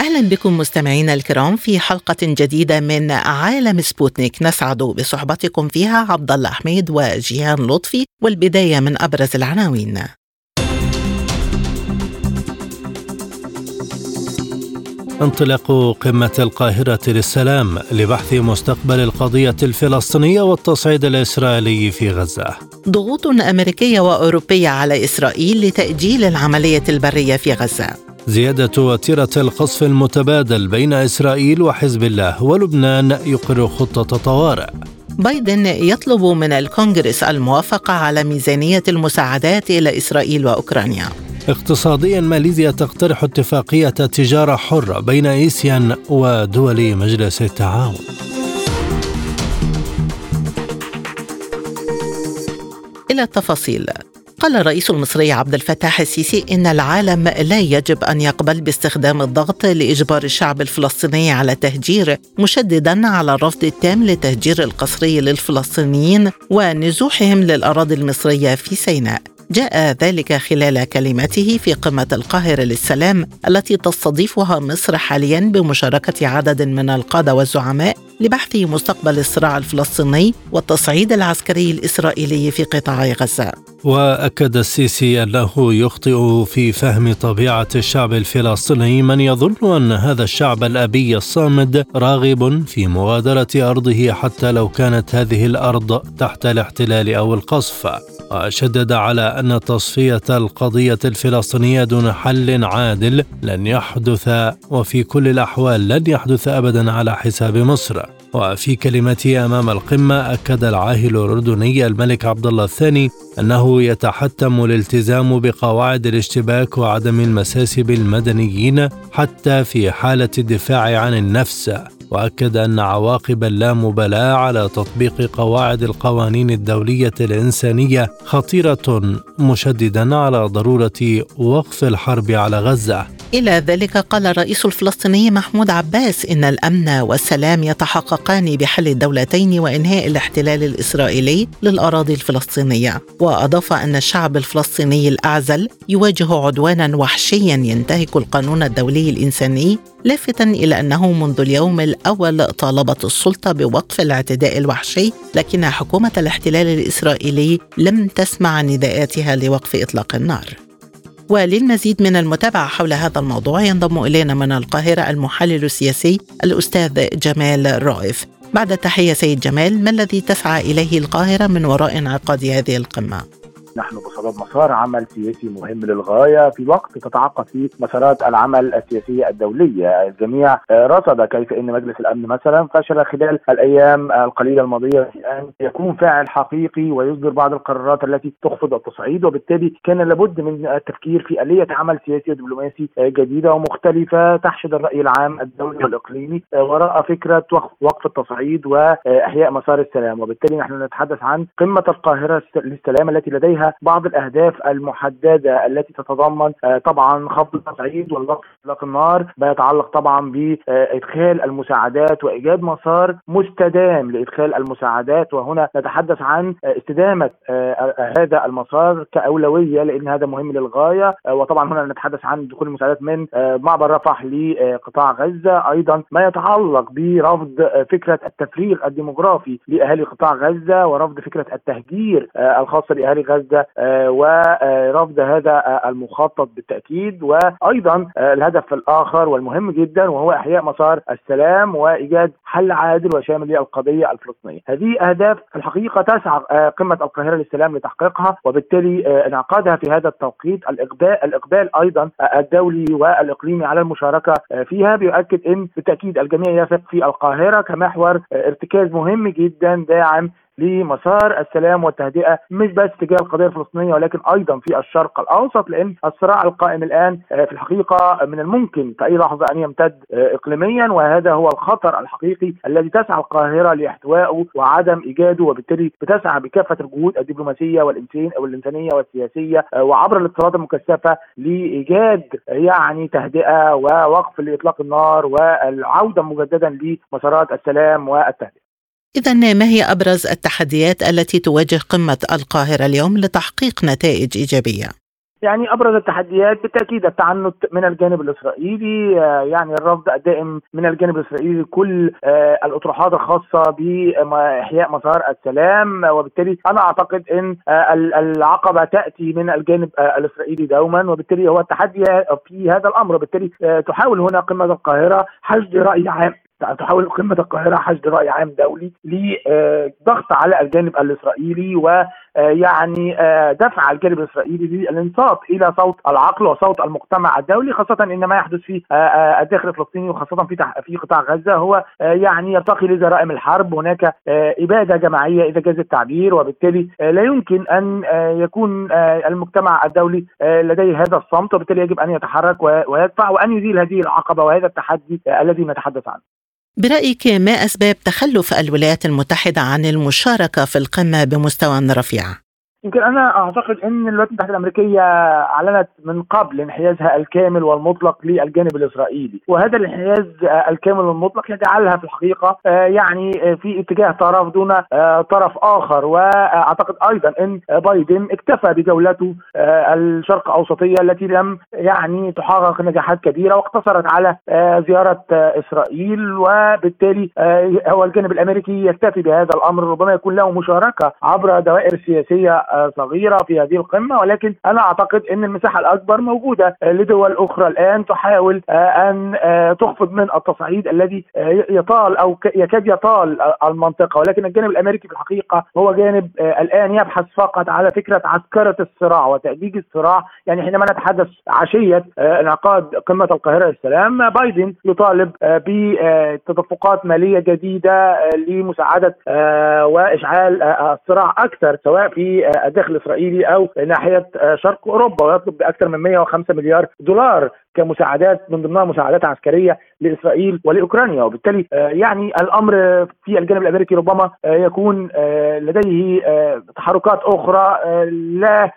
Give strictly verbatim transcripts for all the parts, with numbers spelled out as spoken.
أهلا بكم مستمعينا الكرام في حلقة جديدة من عالم سبوتنيك، نسعد بصحبتكم فيها عبدالله أحمد وجيهان لطفي. والبداية من أبرز العناوين: انطلاق قمة القاهرة للسلام لبحث مستقبل القضية الفلسطينية والتصعيد الإسرائيلي في غزة. ضغوط أمريكية وأوروبية على إسرائيل لتأجيل العملية البرية في غزة. زيادة وتيرة القصف المتبادل بين إسرائيل وحزب الله، ولبنان يقر خطة طوارئ. بايدن يطلب من الكونغرس الموافقة على ميزانية المساعدات إلى إسرائيل وأوكرانيا. اقتصاديا، ماليزيا تقترح اتفاقية تجارة حرة بين آسيان ودول مجلس التعاون. إلى التفاصيل. قال الرئيس المصري عبد الفتاح السيسي إن العالم لا يجب أن يقبل باستخدام الضغط لإجبار الشعب الفلسطيني على التهجير، مشدداً على الرفض التام للتهجير القسري للفلسطينيين ونزوحهم للأراضي المصرية في سيناء. جاء ذلك خلال كلمته في قمة القاهرة للسلام التي تستضيفها مصر حالياً بمشاركة عدد من القادة والزعماء لبحث مستقبل الصراع الفلسطيني والتصعيد العسكري الإسرائيلي في قطاع غزة. وأكد السيسي أنه يخطئ في فهم طبيعة الشعب الفلسطيني من يظن أن هذا الشعب الأبي الصامد راغب في مغادرة أرضه حتى لو كانت هذه الأرض تحت الاحتلال أو القصف. وشدد على أن تصفية القضية الفلسطينية دون حل عادل لن يحدث، وفي كل الأحوال لن يحدث أبدا على حساب مصر. وفي كلمته أمام القمة أكد العاهل الأردني الملك عبدالله الثاني أنه يتحتم الالتزام بقواعد الاشتباك وعدم المساس بالمدنيين حتى في حالة الدفاع عن النفس، وأكد أن عواقب اللامبالاة على تطبيق قواعد القوانين الدولية الإنسانية خطيرة، مشددا على ضرورة وقف الحرب على غزة. إلى ذلك قال الرئيس الفلسطيني محمود عباس إن الأمن والسلام يتحققان بحل الدولتين وإنهاء الاحتلال الإسرائيلي للأراضي الفلسطينية، وأضاف أن الشعب الفلسطيني الأعزل يواجه عدوانا وحشيا ينتهك القانون الدولي الإنساني، لافتا إلى أنه منذ اليوم الأول طالبت السلطة بوقف الاعتداء الوحشي، لكن حكومة الاحتلال الإسرائيلي لم تسمع نداءاتها لوقف إطلاق النار. وللمزيد من المتابعة حول هذا الموضوع ينضم إلينا من القاهرة المحلل السياسي الأستاذ جمال رائف. بعد التحية سيد جمال، ما الذي تسعى إليه القاهرة من وراء انعقاد هذه القمة؟ نحن بصدد مسار عمل سياسي مهم للغاية في وقت تتعقد فيه مسارات العمل السياسية الدولية. الجميع رصد كيف أن مجلس الأمن مثلا فشل خلال الأيام القليلة الماضية في أن يكون فاعل حقيقي ويصدر بعض القرارات التي تخفض التصعيد، وبالتالي كان لابد من التفكير في آلية عمل سياسي ودبلوماسي جديدة ومختلفة تحشد الرأي العام الدولي والإقليمي وراء فكرة وقف التصعيد وإحياء مسار السلام. وبالتالي نحن نتحدث عن قمة القاهرة للسلام التي لديها بعض الأهداف المحددة التي تتضمن طبعا خفض التصعيد والوقف إطلاق النار، ما يتعلق طبعا بإدخال المساعدات وإيجاد مسار مستدام لإدخال المساعدات، وهنا نتحدث عن استدامة هذا المسار كأولوية لأن هذا مهم للغاية. وطبعا هنا نتحدث عن دخول المساعدات من معبر رفح لقطاع غزة، أيضا ما يتعلق برفض فكرة التفريغ الديموغرافي لأهالي قطاع غزة ورفض فكرة التهجير الخاصة لأهالي غزة ورفض هذا المخطط بالتأكيد. وأيضا الهدف الآخر والمهم جدا وهو إحياء مسار السلام وإيجاد حل عادل وشامل للقضية الفلسطينية. هذه أهداف الحقيقة تسعى قمة القاهرة للسلام لتحقيقها، وبالتالي انعقادها في هذا التوقيت الإقبال, الإقبال أيضا الدولي والإقليمي على المشاركة فيها بيؤكد أن بالتأكيد الجميع يثق في القاهرة كمحور ارتكاز مهم جدا داعم لمسار السلام والتهدئة، مش بس تجاه القضية الفلسطينية ولكن أيضا في الشرق الأوسط، لأن الصراع القائم الآن في الحقيقة من الممكن في أي لحظة أن يمتد إقليميا، وهذا هو الخطر الحقيقي الذي تسعى القاهرة لإحتوائه وعدم إيجاده، وبالتالي بتسعى بكافة الجهود الدبلوماسية والإنسانية والسياسية وعبر الاتصالات المكثفة لإيجاد يعني تهدئة ووقف لإطلاق النار والعودة مجددا لمسارات السلام والتهدئة. إذن ما هي أبرز التحديات التي تواجه قمة القاهرة اليوم لتحقيق نتائج إيجابية؟ يعني أبرز التحديات بالتأكيد التعنت من الجانب الإسرائيلي، يعني الرفض الدائم من الجانب الإسرائيلي كل الأطروحات الخاصة بإحياء مسار السلام، وبالتالي أنا أعتقد أن العقبة تأتي من الجانب الإسرائيلي دوما، وبالتالي هو التحدي في هذا الأمر. وبالتالي تحاول هنا قمة القاهرة حشد رأي عام تحاول قمة القاهرة حشد رأي عام دولي لضغط على الجانب الإسرائيلي، ويعني دفع الجانب الإسرائيلي للانصات إلى صوت العقل وصوت المجتمع الدولي، خاصة إن ما يحدث في الداخل الفلسطيني وخاصة في في قطاع غزة هو يعني يرتقي لجرائم الحرب. هناك إبادة جماعية إذا جاز التعبير، وبالتالي لا يمكن أن يكون المجتمع الدولي لديه هذا الصمت، وبالتالي يجب أن يتحرك ويدفع وأن يزيل هذه العقبة وهذا التحدي الذي نتحدث عنه. برأيك ما أسباب تخلف الولايات المتحدة عن المشاركة في القمة بمستوى رفيع؟ يمكن أنا أعتقد أن الولايات المتحدة الأمريكية أعلنت من قبل انحيازها الكامل والمطلق للجانب الإسرائيلي، وهذا الانحياز الكامل والمطلق يجعلها في الحقيقة يعني في اتجاه طرف دون طرف آخر. وأعتقد أيضا أن بايدن اكتفى بجولته الشرق أوسطية التي لم يعني تحقق نجاحات كبيرة واقتصرت على زيارة إسرائيل، وبالتالي هو الجانب الأمريكي يكتفي بهذا الأمر. ربما يكون له مشاركة عبر دوائر سياسية صغيرة في هذه القمة، ولكن أنا أعتقد أن المساحة الأكبر موجودة لدول أخرى الآن تحاول أن تخفض من التصعيد الذي يطال أو يكاد يطال المنطقة، ولكن الجانب الأمريكي في الحقيقة هو جانب الآن يبحث فقط على فكرة عسكرة الصراع وتأجيج الصراع. يعني حينما نتحدث عشية انعقاد قمة القاهرة للسلام، بايدن يطالب بتدفقات مالية جديدة لمساعدة وإشعال الصراع أكثر سواء في الداخل الإسرائيلي أو ناحية شرق أوروبا، ويطلب بأكثر من مئة وخمسة مليار دولار كمساعدات من ضمنها مساعدات عسكرية لإسرائيل ولأوكرانيا. وبالتالي يعني الأمر في الجانب الأمريكي ربما يكون لديه تحركات أخرى لا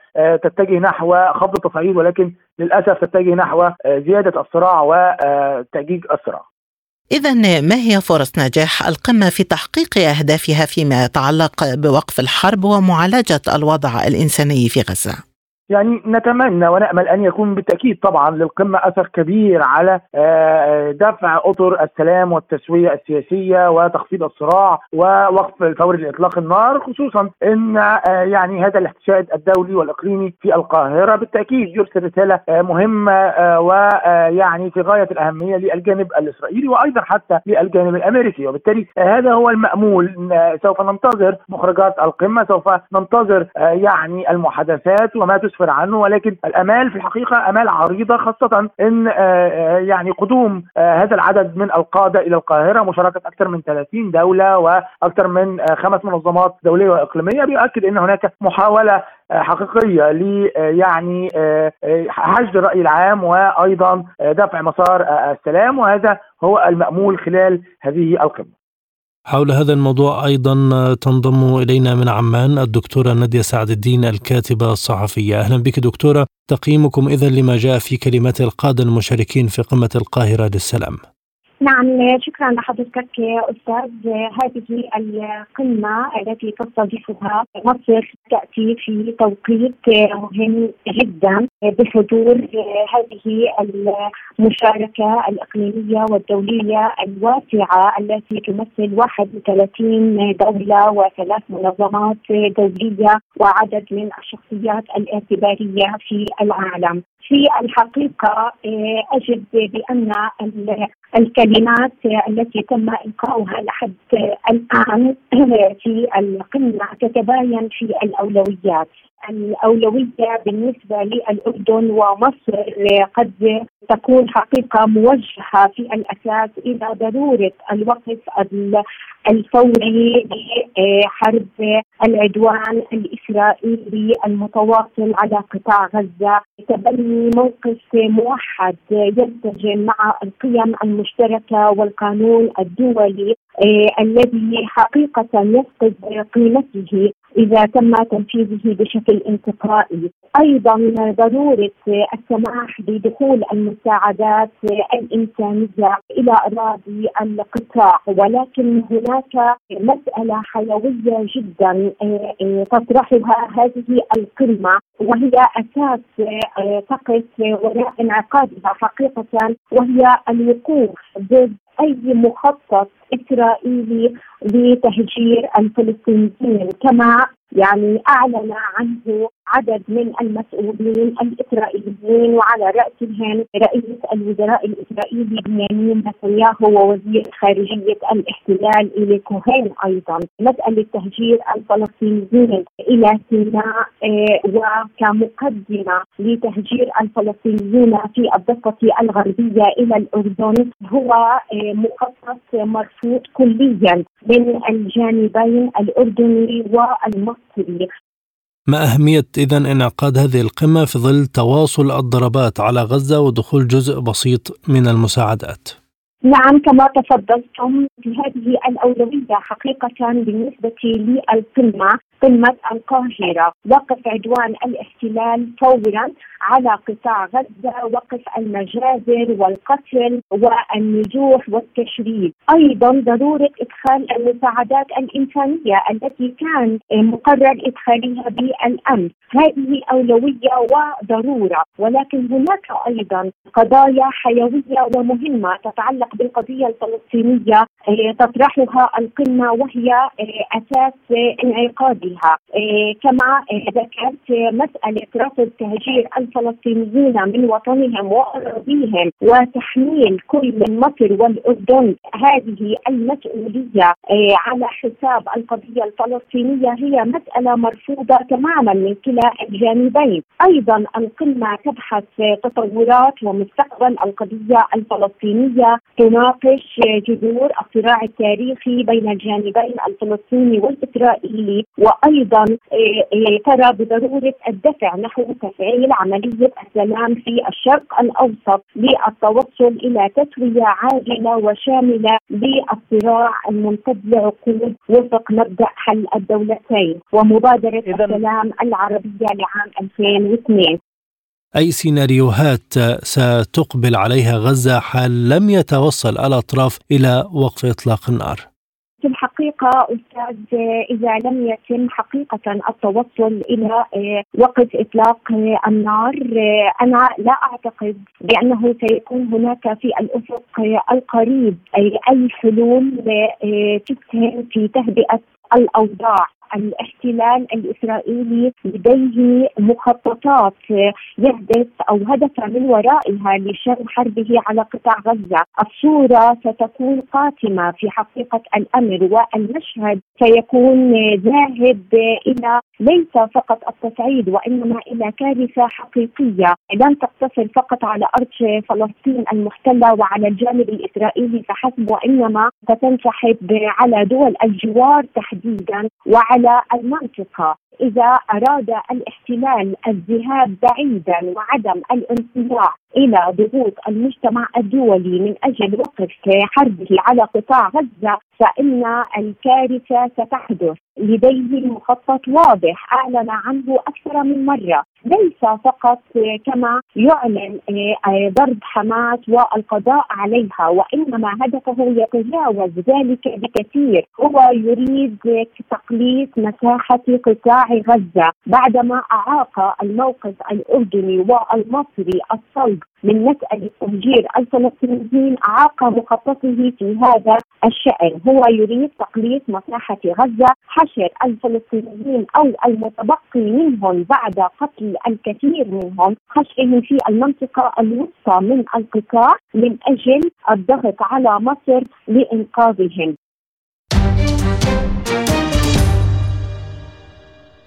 تتجه نحو خفض التصعيد ولكن للأسف تتجه نحو زيادة الصراع وتأجيج الصراع. إذن ما هي فرص نجاح القمة في تحقيق أهدافها فيما يتعلق بوقف الحرب ومعالجة الوضع الإنساني في غزة؟ يعني نتمنى ونأمل أن يكون بالتأكيد طبعا للقمة أثر كبير على دفع أطر السلام والتسوية السياسية وتخفيض الصراع ووقف الفوري لإطلاق النار، خصوصا أن يعني هذا الاحتشاد الدولي والإقليمي في القاهرة بالتأكيد يرسل رسالة مهمة ويعني في غاية الأهمية للجانب الإسرائيلي وأيضا حتى للجانب الأمريكي، وبالتالي هذا هو المأمول. سوف ننتظر مخرجات القمة، سوف ننتظر يعني المحادثات وما تسمى عنه، ولكن الأمال في الحقيقة أمال عريضة، خاصة أن يعني قدوم هذا العدد من القادة إلى القاهرة مشاركة أكثر من ثلاثين دولة وأكثر من خمس منظمات دولية وإقليمية بيؤكد أن هناك محاولة حقيقية لي يعني حشد الرأي العام وأيضا دفع مسار السلام، وهذا هو المأمول خلال هذه القمة. حول هذا الموضوع أيضا تنضم إلينا من عمان الدكتورة نادية سعد الدين الكاتبة الصحفية. أهلا بك دكتورة. تقييمكم إذن لما جاء في كلمات القادة المشاركين في قمة القاهرة للسلام؟ نعم شكرا لحضرتك يا أستاذ. هذه القمة التي تستضيفها مصر تأتي في توقيت مهم جدا بحضور هذه المشاركة الإقليمية والدولية الواسعة التي تمثل واحد وثلاثين دولة وثلاث منظمات دولية وعدد من الشخصيات الاعتبارية في العالم. في الحقيقة أجد بأن الكلمات التي تم إلقاؤها لحد الآن في القمة تتباين في الأولويات. الأولوية بالنسبة للأردن ومصر قد تكون حقيقة موجهة في الأساس إلى ضرورة الوقف الفوري لحرب العدوان الإسرائيلي المتواصل على قطاع غزة، تبني موقف موحد يتجاوب مع القيم المشتركة والقانون الدولي الذي حقيقة يفقد قيمته إذا تم تنفيذه بشكل انتقائي. أيضا ضرورة السماح بدخول المساعدات الإنسانية إلى أراضي القطاع، ولكن هناك مسألة حيوية جدا تطرحها هذه القمة وهي أساس تقف وراء انعقادها حقيقة، وهي الوقوف ضد أي مخطط إسرائيلي لتهجير الفلسطينيين كما يعني أعلن عنه عدد من المسؤولين الإسرائيليين، وعلى رأسهم رئيس الوزراء الإسرائيلي بنيامين نتنياهو ووزير خارجية الاحتلال إيلي كوهين. أيضا مسألة تهجير الفلسطينيين إلى سيناء وكمقدمة لتهجير الفلسطينيين في الضفة الغربية إلى الأردن هو مخطط مرفوض كليا من الجانبين الأردني والمصري. ما أهمية إذن انعقاد هذه القمة في ظل تواصل الضربات على غزة ودخول جزء بسيط من المساعدات؟ نعم، كما تفضلتم في هذه الأولوية حقيقة بالنسبة للقمة، قمة القاهرة، وقف عدوان الاحتلال فورا على قطاع غزة، وقف المجازر والقتل والنجوح والتشريد. أيضا ضرورة إدخال المساعدات الإنسانية التي كان مقرر إدخالها بالأمس، هذه أولوية وضرورة. ولكن هناك أيضا قضايا حيوية ومهمة تتعلق بالقضية الفلسطينية تطرحها القمة وهي أساس انعقاد إيه كما ذكرت مسألة رفض تهجير الفلسطينيين من وطنهم وأراضيهم وتحميل كل من مصر والأردن هذه المسؤولية إيه على حساب القضية الفلسطينية هي مسألة مرفوضة تماما من كلا الجانبين. أيضا القمة تبحث تطورات ومستقبل القضية الفلسطينية، تناقش جذور الصراع التاريخي بين الجانبين الفلسطيني والإسرائيلي، وأيضا ترى بضرورة الدفع نحو تفعيل عملية السلام في الشرق الأوسط للتوصل إلى تسوية عاجلة وشاملة للصراع الممتد لعقود وفق مبدأ حل الدولتين ومبادرة السلام العربية لعام ألفين واثنين. أي سيناريوهات ستقبل عليها غزة حال لم يتوصل الأطراف إلى وقف إطلاق النار؟ في الحقيقة أستاذ، إذا لم يتم حقيقة التوصل إلى وقف إطلاق النار أنا لا أعتقد بأنه سيكون هناك في الأفق القريب أي حلول تسهم في تهدئة الأوضاع. الاحتلال الإسرائيلي لديه مخططات يهدف أو هدف من ورائها لشن حربه على قطاع غزة. الصورة ستكون قاتمة في حقيقة الأمر، والمشهد سيكون ذاهب إلى ليس فقط التصعيد وإنما إلى كارثة حقيقية لن تقتصر فقط على أرض فلسطين المحتلة وعلى الجانب الإسرائيلي فحسب، وإنما ستنسحب على دول الجوار تحديدا وعلى على المنطقة. إذا أراد الاحتلال الذهاب بعيدا وعدم الانطلاع إلى ضغوط المجتمع الدولي من أجل وقف حربه على قطاع غزة فإن الكارثة ستحدث. لديه مخطط واضح أعلن عنه أكثر من مرة، ليس فقط كما يعلن ضرب حماس والقضاء عليها، وإنما هدفه يتجاوز ذلك بكثير. هو يريد تقليص مساحة قطاع غزة بعدما أعاق الموقف الأردني والمصري الصلب من مسألة تهجير الفلسطينيين، أعاق مخططه في هذا الشأن. هو يريد تقليص مساحة غزة، حشر الفلسطينيين أو المتبقي منهم بعد قتل الكثير منهم، حشرهم في المنطقة الوسطى من القطاع من أجل الضغط على مصر لإنقاذهم.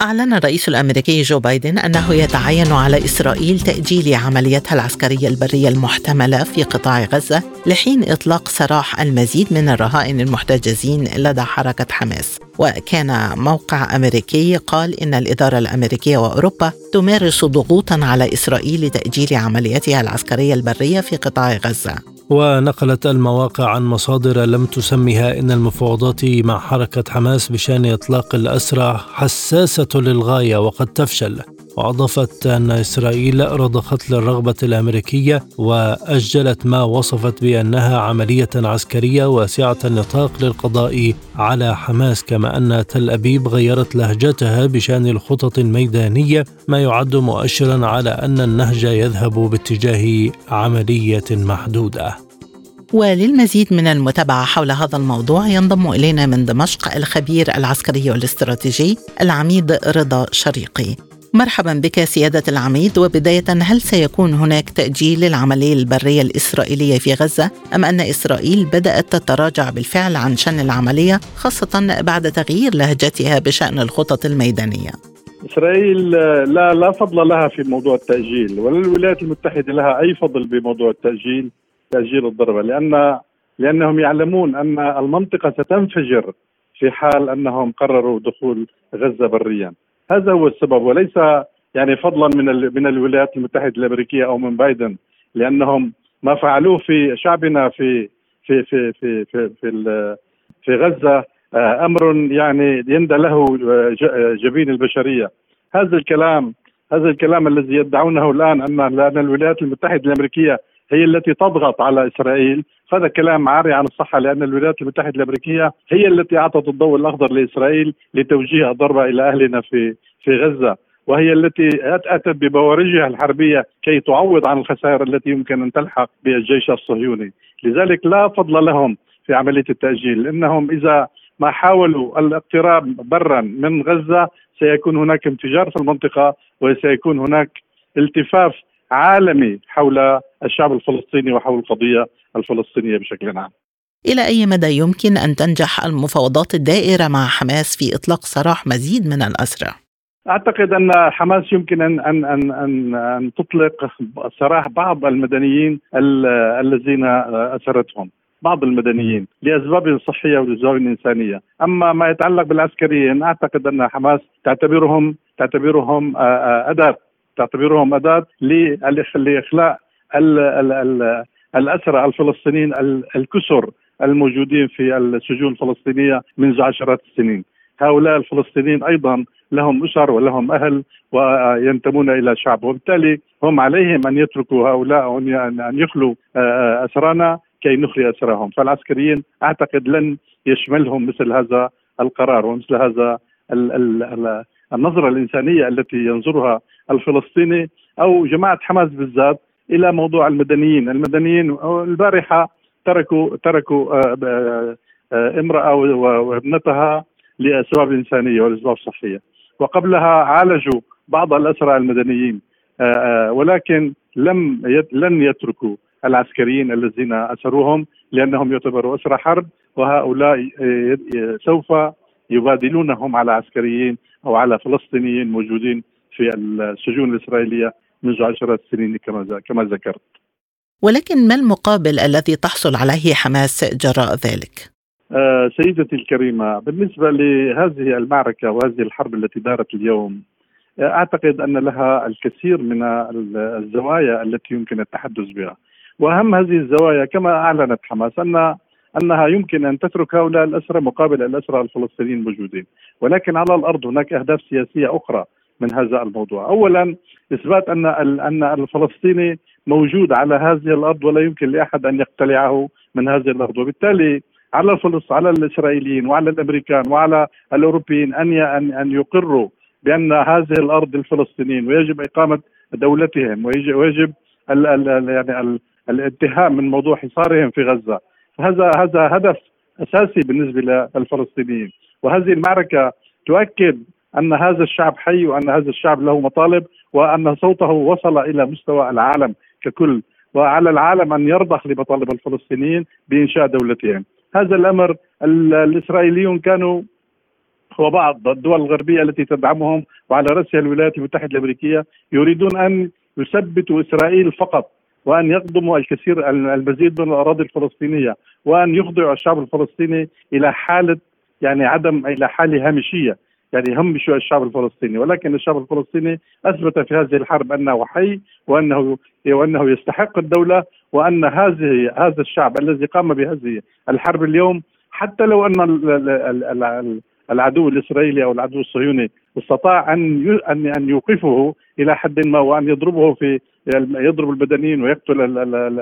أعلن الرئيس الأمريكي جو بايدن أنه يتعين على إسرائيل تأجيل عمليتها العسكرية البرية المحتملة في قطاع غزة لحين إطلاق سراح المزيد من الرهائن المحتجزين لدى حركة حماس. وكان موقع أمريكي قال إن الإدارة الأمريكية وأوروبا تمارس ضغوطاً على إسرائيل لتأجيل عمليتها العسكرية البرية في قطاع غزة. ونقلت المواقع عن مصادر لم تسمها إن المفاوضات مع حركة حماس بشأن إطلاق الأسرى حساسة للغاية وقد تفشل، وأضافت أن إسرائيل رضخت للرغبة الأمريكية وأجلت ما وصفت بأنها عملية عسكرية واسعة النطاق للقضاء على حماس، كما أن تل أبيب غيرت لهجتها بشأن الخطط الميدانية، ما يعد مؤشرا على أن النهج يذهب باتجاه عملية محدودة. وللمزيد من المتابعة حول هذا الموضوع ينضم إلينا من دمشق الخبير العسكري والاستراتيجي العميد رضا شريقي. مرحبا بك سيادة العميد، وبداية هل سيكون هناك تأجيل للعملية البرية الإسرائيلية في غزة أم أن إسرائيل بدأت تتراجع بالفعل عن شن العملية خاصة بعد تغيير لهجتها بشأن الخطط الميدانية؟ إسرائيل لا لا فضل لها في موضوع التأجيل، ولا الولايات المتحدة لها أي فضل بموضوع التأجيل تأجيل الضربة، لأن لأنهم يعلمون أن المنطقة ستنفجر في حال أنهم قرروا دخول غزة بريا. هذا هو السبب، وليس يعني فضلا من ال... من الولايات المتحدة الأمريكية أو من بايدن، لأنهم ما فعلوه في شعبنا في في في في في في, ال... في غزة أمر يعني يندى له جبين البشرية. هذا الكلام هذا الكلام الذي يدعونه الآن أن لأن الولايات المتحدة الأمريكية هي التي تضغط على إسرائيل، هذا كلام عاري عن الصحة، لأن الولايات المتحدة الأمريكية هي التي أعطت الضوء الأخضر لإسرائيل لتوجيه الضربة إلى أهلنا في في غزة، وهي التي أتت ببوارجها الحربية كي تعوض عن الخسائر التي يمكن أن تلحق بالجيش الصهيوني. لذلك لا فضل لهم في عملية التأجيل، إنهم إذا ما حاولوا الاقتراب برا من غزة سيكون هناك انفجار في المنطقة وسيكون هناك التفاف عالمي حول الشعب الفلسطيني وحول القضية الفلسطينية بشكل عام. إلى أي مدى يمكن أن تنجح المفاوضات الدائرة مع حماس في إطلاق سراح مزيد من الأسرى؟ أعتقد أن حماس يمكن أن أن أن أن, أن تطلق سراح بعض المدنيين الذين أسرتهم، بعض المدنيين لأسباب صحية ولأسباب إنسانية. أما ما يتعلق بالعسكريين أعتقد أن حماس تعتبرهم تعتبرهم أداة تعتبرهم أداة لإخلاء الأسرى الفلسطينيين الكسر الموجودين في السجون الفلسطينية منذ عشرات السنين. هؤلاء الفلسطينيين أيضا لهم أسر ولهم أهل وينتمون إلى شعب، وبالتالي هم عليهم أن يتركوا هؤلاء أن يخلوا أسرانا كي نخلي أسرهم. فالعسكريين أعتقد لن يشملهم مثل هذا القرار ومثل هذا ال ال ال النظرة الإنسانية التي ينظرها الفلسطيني أو جماعة حماس بالذات إلى موضوع المدنيين. المدنيين البارحة تركوا تركوا امرأة وابنتها لأسباب إنسانية ولأسباب صحية، وقبلها عالجوا بعض الأسرى المدنيين، ولكن لم لن يتركوا العسكريين الذين أسروهم لأنهم يعتبروا أسرى حرب، وهؤلاء سوف يبادلونهم على عسكريين أو على فلسطينيين موجودين في السجون الإسرائيلية منذ عشرات السنين كما ذكرت. ولكن ما المقابل الذي تحصل عليه حماس جراء ذلك؟ آه سيدتي الكريمة، بالنسبة لهذه المعركة وهذه الحرب التي دارت اليوم أعتقد أن لها الكثير من الزوايا التي يمكن التحدث بها، وأهم هذه الزوايا كما أعلنت حماس أن أنها يمكن أن تترك هؤلاء الأسرى مقابل الأسرى الفلسطينيين الموجودين. ولكن على الأرض هناك أهداف سياسية أخرى من هذا الموضوع. أولا إثبات أن أن الفلسطيني موجود على هذه الأرض ولا يمكن لأحد أن يقتلعه من هذه الأرض، وبالتالي على الفلسطينيين على الإسرائيليين وعلى الأمريكان وعلى الأوروبيين أن أن يقروا بأن هذه الأرض للفلسطينيين ويجب إقامة دولتهم ويجب يعني الانتهاء من موضوع حصارهم في غزة. هذا هذا هدف أساسي بالنسبة للفلسطينيين، وهذه المعركة تؤكد أن هذا الشعب حي وأن هذا الشعب له مطالب وأن صوته وصل إلى مستوى العالم ككل، وعلى العالم أن يرضخ لمطالب الفلسطينيين بإنشاء دولتهم. هذا الأمر الإسرائيليون كانوا وبعض الدول الغربية التي تدعمهم وعلى رأسها الولايات المتحدة الأمريكية يريدون أن يثبتوا إسرائيل فقط، وأن يقدموا الكثير المزيد من الأراضي الفلسطينية، وأن يخضعوا الشعب الفلسطيني إلى حالة يعني عدم إلى حالة هامشية، يعني يهمشوا الشعب الفلسطيني. ولكن الشعب الفلسطيني أثبت في هذه الحرب أنه حي وأنه وأنه يستحق الدولة، وأن هذه هذا الشعب الذي قام بهذه الحرب اليوم، حتى لو أن العدو الإسرائيلي أو العدو الصهيوني استطاع أن أن أن يوقفه إلى حد ما، وأن يضربه في يضرب المدنيين ويقتل ال ال ال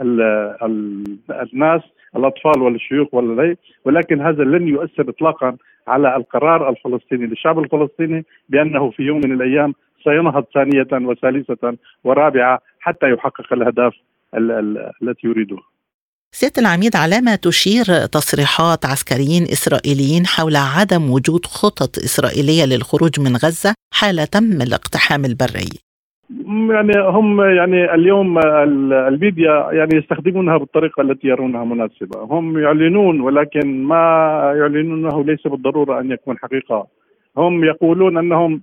ال ال الناس الأطفال والشيوخ واللي، ولكن هذا لن يؤثر إطلاقا على القرار الفلسطيني للشعب الفلسطيني بأنه في يوم من الأيام سينهض ثانية وثالثة ورابعة حتى يحقق الأهداف التي يريدها. سيادة العميد، على ما تشير تصريحات عسكريين إسرائيليين حول عدم وجود خطط إسرائيلية للخروج من غزة حال تم الاقتحام البري. يعني هم يعني اليوم الميديا يعني يستخدمونها بالطريقة التي يرونها مناسبة، هم يعلنون ولكن ما يعلنونه ليس بالضرورة أن يكون حقيقة. هم يقولون أنهم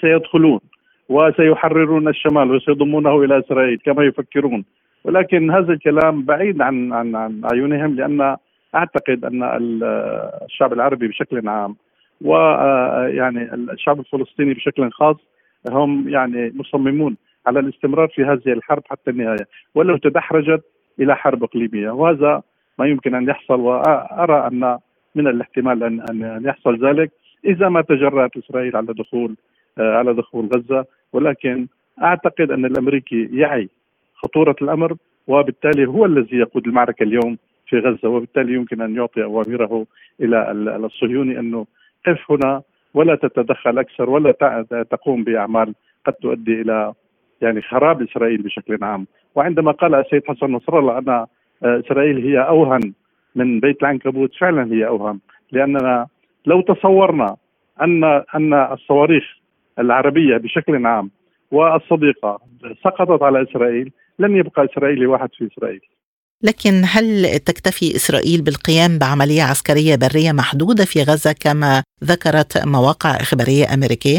سيدخلون وسيحررون الشمال وسيضمونه إلى إسرائيل كما يفكرون، ولكن هذا الكلام بعيد عن عن عن أعينهم، لأن أعتقد أن الشعب العربي بشكل عام ويعني الشعب الفلسطيني بشكل خاص هم يعني مصممون على الاستمرار في هذه الحرب حتى النهاية، ولو تدحرجت إلى حرب إقليمية، وهذا ما يمكن أن يحصل. وأرى أن من الاحتمال أن أن يحصل ذلك إذا ما تجرأت إسرائيل على دخول على دخول غزة، ولكن أعتقد أن الأمريكي يعي خطورة الأمر، وبالتالي هو الذي يقود المعركة اليوم في غزة، وبالتالي يمكن أن يعطي أوامره إلى الصهيوني أنه قف هنا ولا تتدخل أكثر، ولا تقوم بأعمال قد تؤدي إلى يعني خراب إسرائيل بشكل عام. وعندما قال السيد حسن نصر الله أن إسرائيل هي أوهن من بيت العنكبوت، فعلا هي أوهن، لأننا لو تصورنا أن أن الصواريخ العربية بشكل عام والصديقة سقطت على إسرائيل، لن يبقى إسرائيلي واحد في إسرائيل. لكن هل تكتفي إسرائيل بالقيام بعملية عسكرية برية محدودة في غزة كما ذكرت مواقع إخبارية أمريكية؟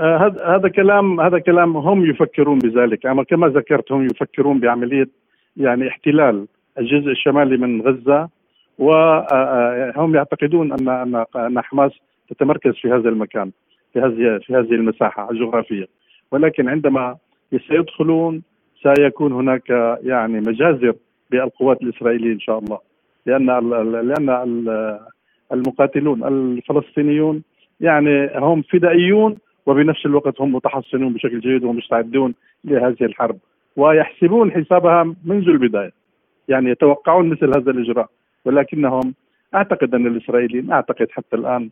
هذا آه هذا كلام هذا كلام هم يفكرون بذلك، أما كما ذكرت هم يفكرون بعملية يعني احتلال الجزء الشمالي من غزة، وهم يعتقدون أن أن أن حماس تتمركز في هذا المكان، في هذه في هذه المساحة الجغرافية، ولكن عندما سيدخلون سيكون هناك يعني مجازر بالقوات الإسرائيلية إن شاء الله، لأن لأن المقاتلون الفلسطينيون يعني هم فدائيون، وبنفس الوقت هم متحصنون بشكل جيد ومستعدون لهذه الحرب، ويحسبون حسابها منذ البداية، يعني يتوقعون مثل هذا الإجراء، ولكنهم أعتقد أن الإسرائيليين أعتقد حتى الآن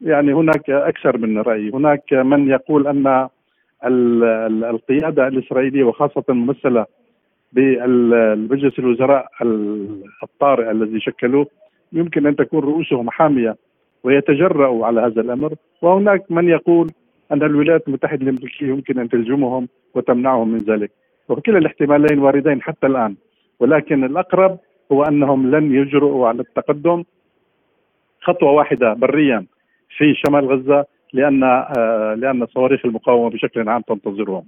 يعني هناك أكثر من رأي، هناك من يقول أن القيادة الإسرائيلية وخاصة ممثلة بالمجلس الوزراء الطارئ الذي شكلوه يمكن أن تكون رؤوسهم حامية ويتجرؤوا على هذا الأمر، وهناك من يقول أن الولايات المتحدة الأمريكية يمكن أن تلجمهم وتمنعهم من ذلك، وكلا الاحتمالين واردين حتى الآن، ولكن الأقرب هو أنهم لن يجرؤوا على التقدم خطوة واحدة بريا في شمال غزة، لأن لأن صواريخ المقاومة بشكل عام تنتظرهم.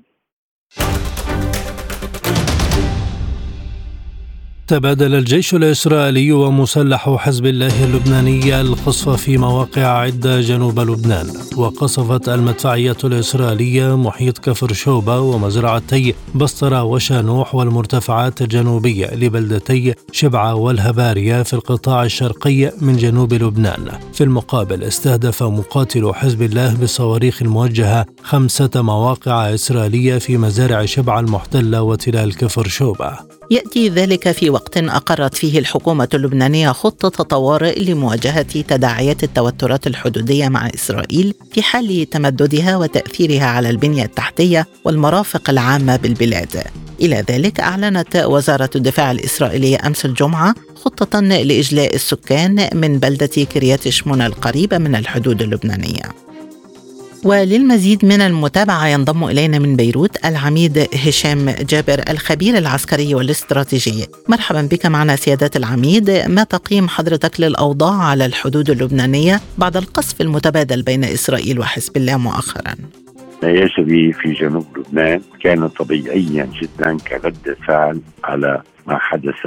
تبادل الجيش الإسرائيلي ومسلح حزب الله اللبناني القصف في مواقع عدة جنوب لبنان، وقصفت المدفعية الإسرائيلية محيط كفر شوبة ومزرعتي بسطرة وشانوح والمرتفعات الجنوبية لبلدتي شبعة والهبارية في القطاع الشرقي من جنوب لبنان. في المقابل استهدف مقاتل حزب الله بالصواريخ الموجهة خمسة مواقع إسرائيلية في مزارع شبعة المحتلة وتلال كفر شوبة. يأتي ذلك في وقت أقرت فيه الحكومة اللبنانية خطة طوارئ لمواجهة تداعيات التوترات الحدودية مع إسرائيل في حال تمددها وتأثيرها على البنية التحتية والمرافق العامة بالبلاد. إلى ذلك أعلنت وزارة الدفاع الإسرائيلية أمس الجمعة خطة لإجلاء السكان من بلدة كريات شمون القريبة من الحدود اللبنانية. وللمزيد من المتابعة ينضم إلينا من بيروت العميد هشام جابر الخبير العسكري والاستراتيجي. مرحبا بك معنا سيادة العميد. ما تقييم حضرتك للأوضاع على الحدود اللبنانية بعد القصف المتبادل بين إسرائيل وحزب الله مؤخرا؟ يا سبي في جنوب لبنان كان طبيعيا جدا كرد فعل على ما حدث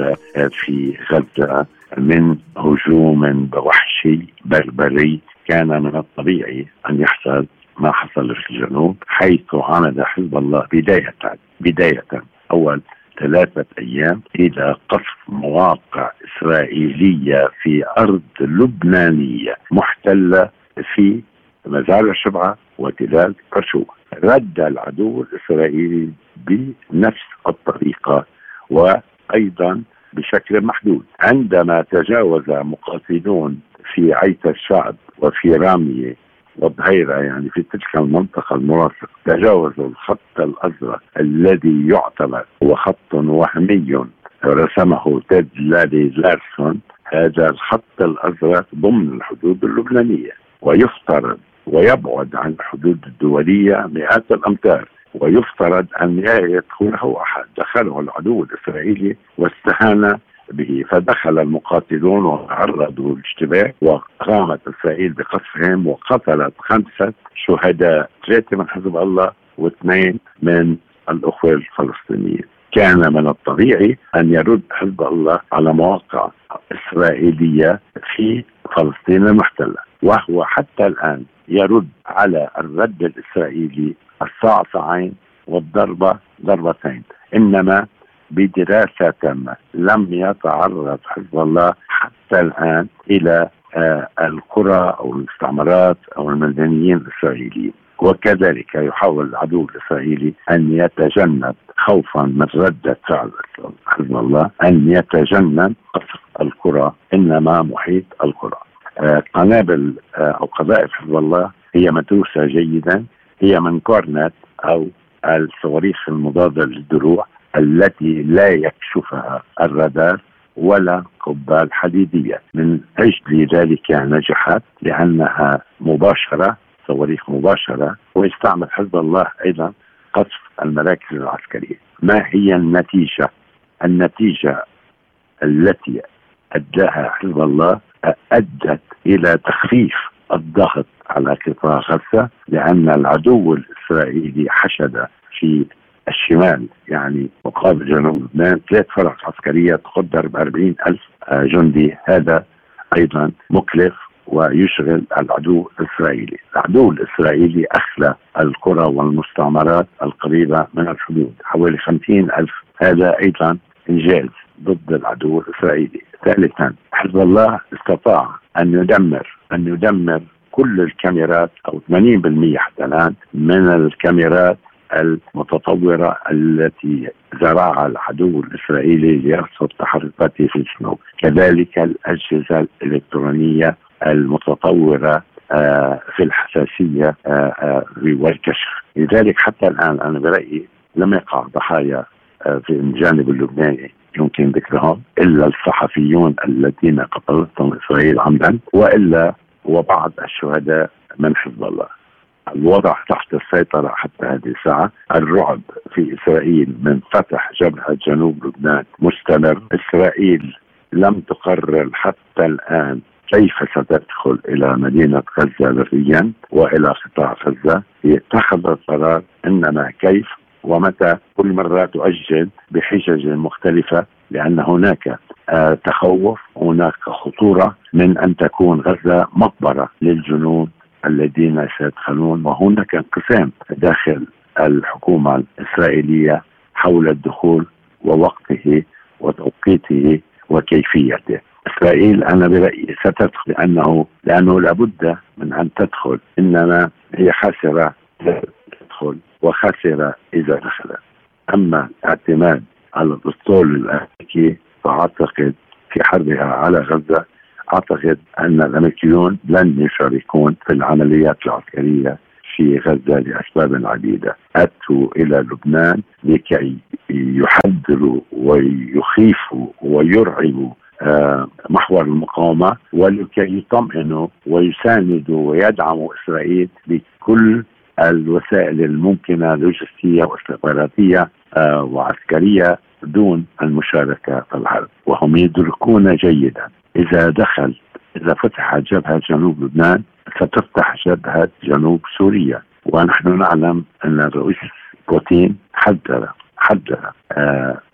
في غزة من هجوم وحشي بربري. كان من الطبيعي أن يحصل ما حصل في الجنوب، حيث عاند حزب الله بداية بداية أول ثلاثة أيام إلى قصف مواقع إسرائيلية في أرض لبنانية محتلة في مزارع شبعة وتلال قشوع. رد العدو الإسرائيلي بنفس الطريقة وأيضا بشكل محدود. عندما تجاوز مقاتلون في عيت الشعب وفي رامية والبحيرة يعني في تلك المنطقة المرافقة تجاوزوا الخط الأزرق الذي يعتبر هو خط وهمي رسمه تيد لاري لارسون. هذا الخط الأزرق ضمن الحدود اللبنانية ويفترض ويبعد عن الحدود الدولية مئات الأمتار، ويفترض أن لا يدخله أحد. دخله العدو الإسرائيلي واستهان به، فدخل المقاتلون وعرضوا الاشتباك وقامت إسرائيل بقصفهم وقتلت خمسة شهداء، ثلاثة من حزب الله واثنين من الأخوة الفلسطينيين. كان من الطبيعي أن يرد حزب الله على مواقع إسرائيلية في فلسطين المحتلة، وهو حتى الآن يرد على الرد الإسرائيلي الصعصعين والضربة ضربتين، إنما بدراسة تامة لم يتعرض حزب الله حتى الآن إلى آه القرى أو المستعمرات أو المدنيين الإسرائيليين. وكذلك يحاول العدو الإسرائيلي أن يتجنب خوفا من ردة فعل حزب الله أن يتجنب قصف القرى، إنما محيط القرى. آه قنابل آه أو قذائف حزب الله هي مدروسة جيدا، هي من كورنت أو الصواريخ المضادة للدروع التي لا يكشفها الرادار ولا قبال حديدية. من أجل ذلك نجحت، لأنها مباشرة، صواريخ مباشرة، ويستعمل حزب الله أيضا قصف المراكز العسكرية. ما هي النتيجة؟ النتيجة التي أداها حزب الله أدت إلى تخفيف الضغط على قطاع غزة، لأن العدو الإسرائيلي حشد في الشمال يعني مقابل جنوب لبنان ثلاث فرق عسكرية تقدر بأربعين ألف جندي. هذا أيضا مكلف ويشغل العدو الإسرائيلي. العدو الإسرائيلي أخلى القرى والمستعمرات القريبة من الحدود حوالي خمسين ألف. هذا أيضا إنجاز ضد العدو الإسرائيلي. ثالثا حزب الله استطاع أن يدمر أن يدمر كل الكاميرات أو ثمانين بالمئة حتى الآن من الكاميرات المتطورة التي زرعها العدو الإسرائيلي ليرصد تحركاته في الجنوب. كذلك الأجهزة الإلكترونية المتطورة آه في الحساسية آه آه والكشف. لذلك حتى الآن أنا برأيي لم يقع ضحايا آه في الجانب اللبناني يمكن ذكرهم إلا الصحفيون الذين قتلتهم إسرائيل عمدا، وإلا وبعض الشهداء من حزب الله. الوضع تحت السيطرة حتى هذه الساعة. الرعب في إسرائيل من فتح جبهة جنوب لبنان مستمر. إسرائيل لم تقرر حتى الآن كيف ستدخل إلى مدينة غزة بريا وإلى قطاع غزة. اتخذ القرار إنما كيف ومتى. كل مرة تؤجل بحجج مختلفة، لأن هناك آه تخوف، هناك خطورة من أن تكون غزة مقبرة للجنود الذين سيدخلون، وهناك انقسام داخل الحكومة الإسرائيلية حول الدخول ووقته وتوقيته وكيفيته. إسرائيل أنا برأيي ستدخل لأنه لأنه لابد من أن تدخل، إنما هي خاسرة تدخل وخاسرة إذا دخلت. أما الاعتماد على الأسطول الأمريكي فأعتقد في حربها على غزة أعتقد أن الأمريكيون لن يشاركون في العمليات العسكرية في غزة لأسباب عديدة. أتوا إلى لبنان لكي يحذروا ويخيفوا ويرعبوا محور المقاومة ولكي يطمئنوا ويساندوا ويدعموا إسرائيل بكل الوسائل الممكنة لوجستية واستخباراتية وعسكرية دون المشاركة في الحرب. وهم يدركون جيدا إذا دخل إذا فتح جبهة جنوب لبنان ستفتح جبهة جنوب سوريا، ونحن نعلم أن الرئيس بوتين حذر حذر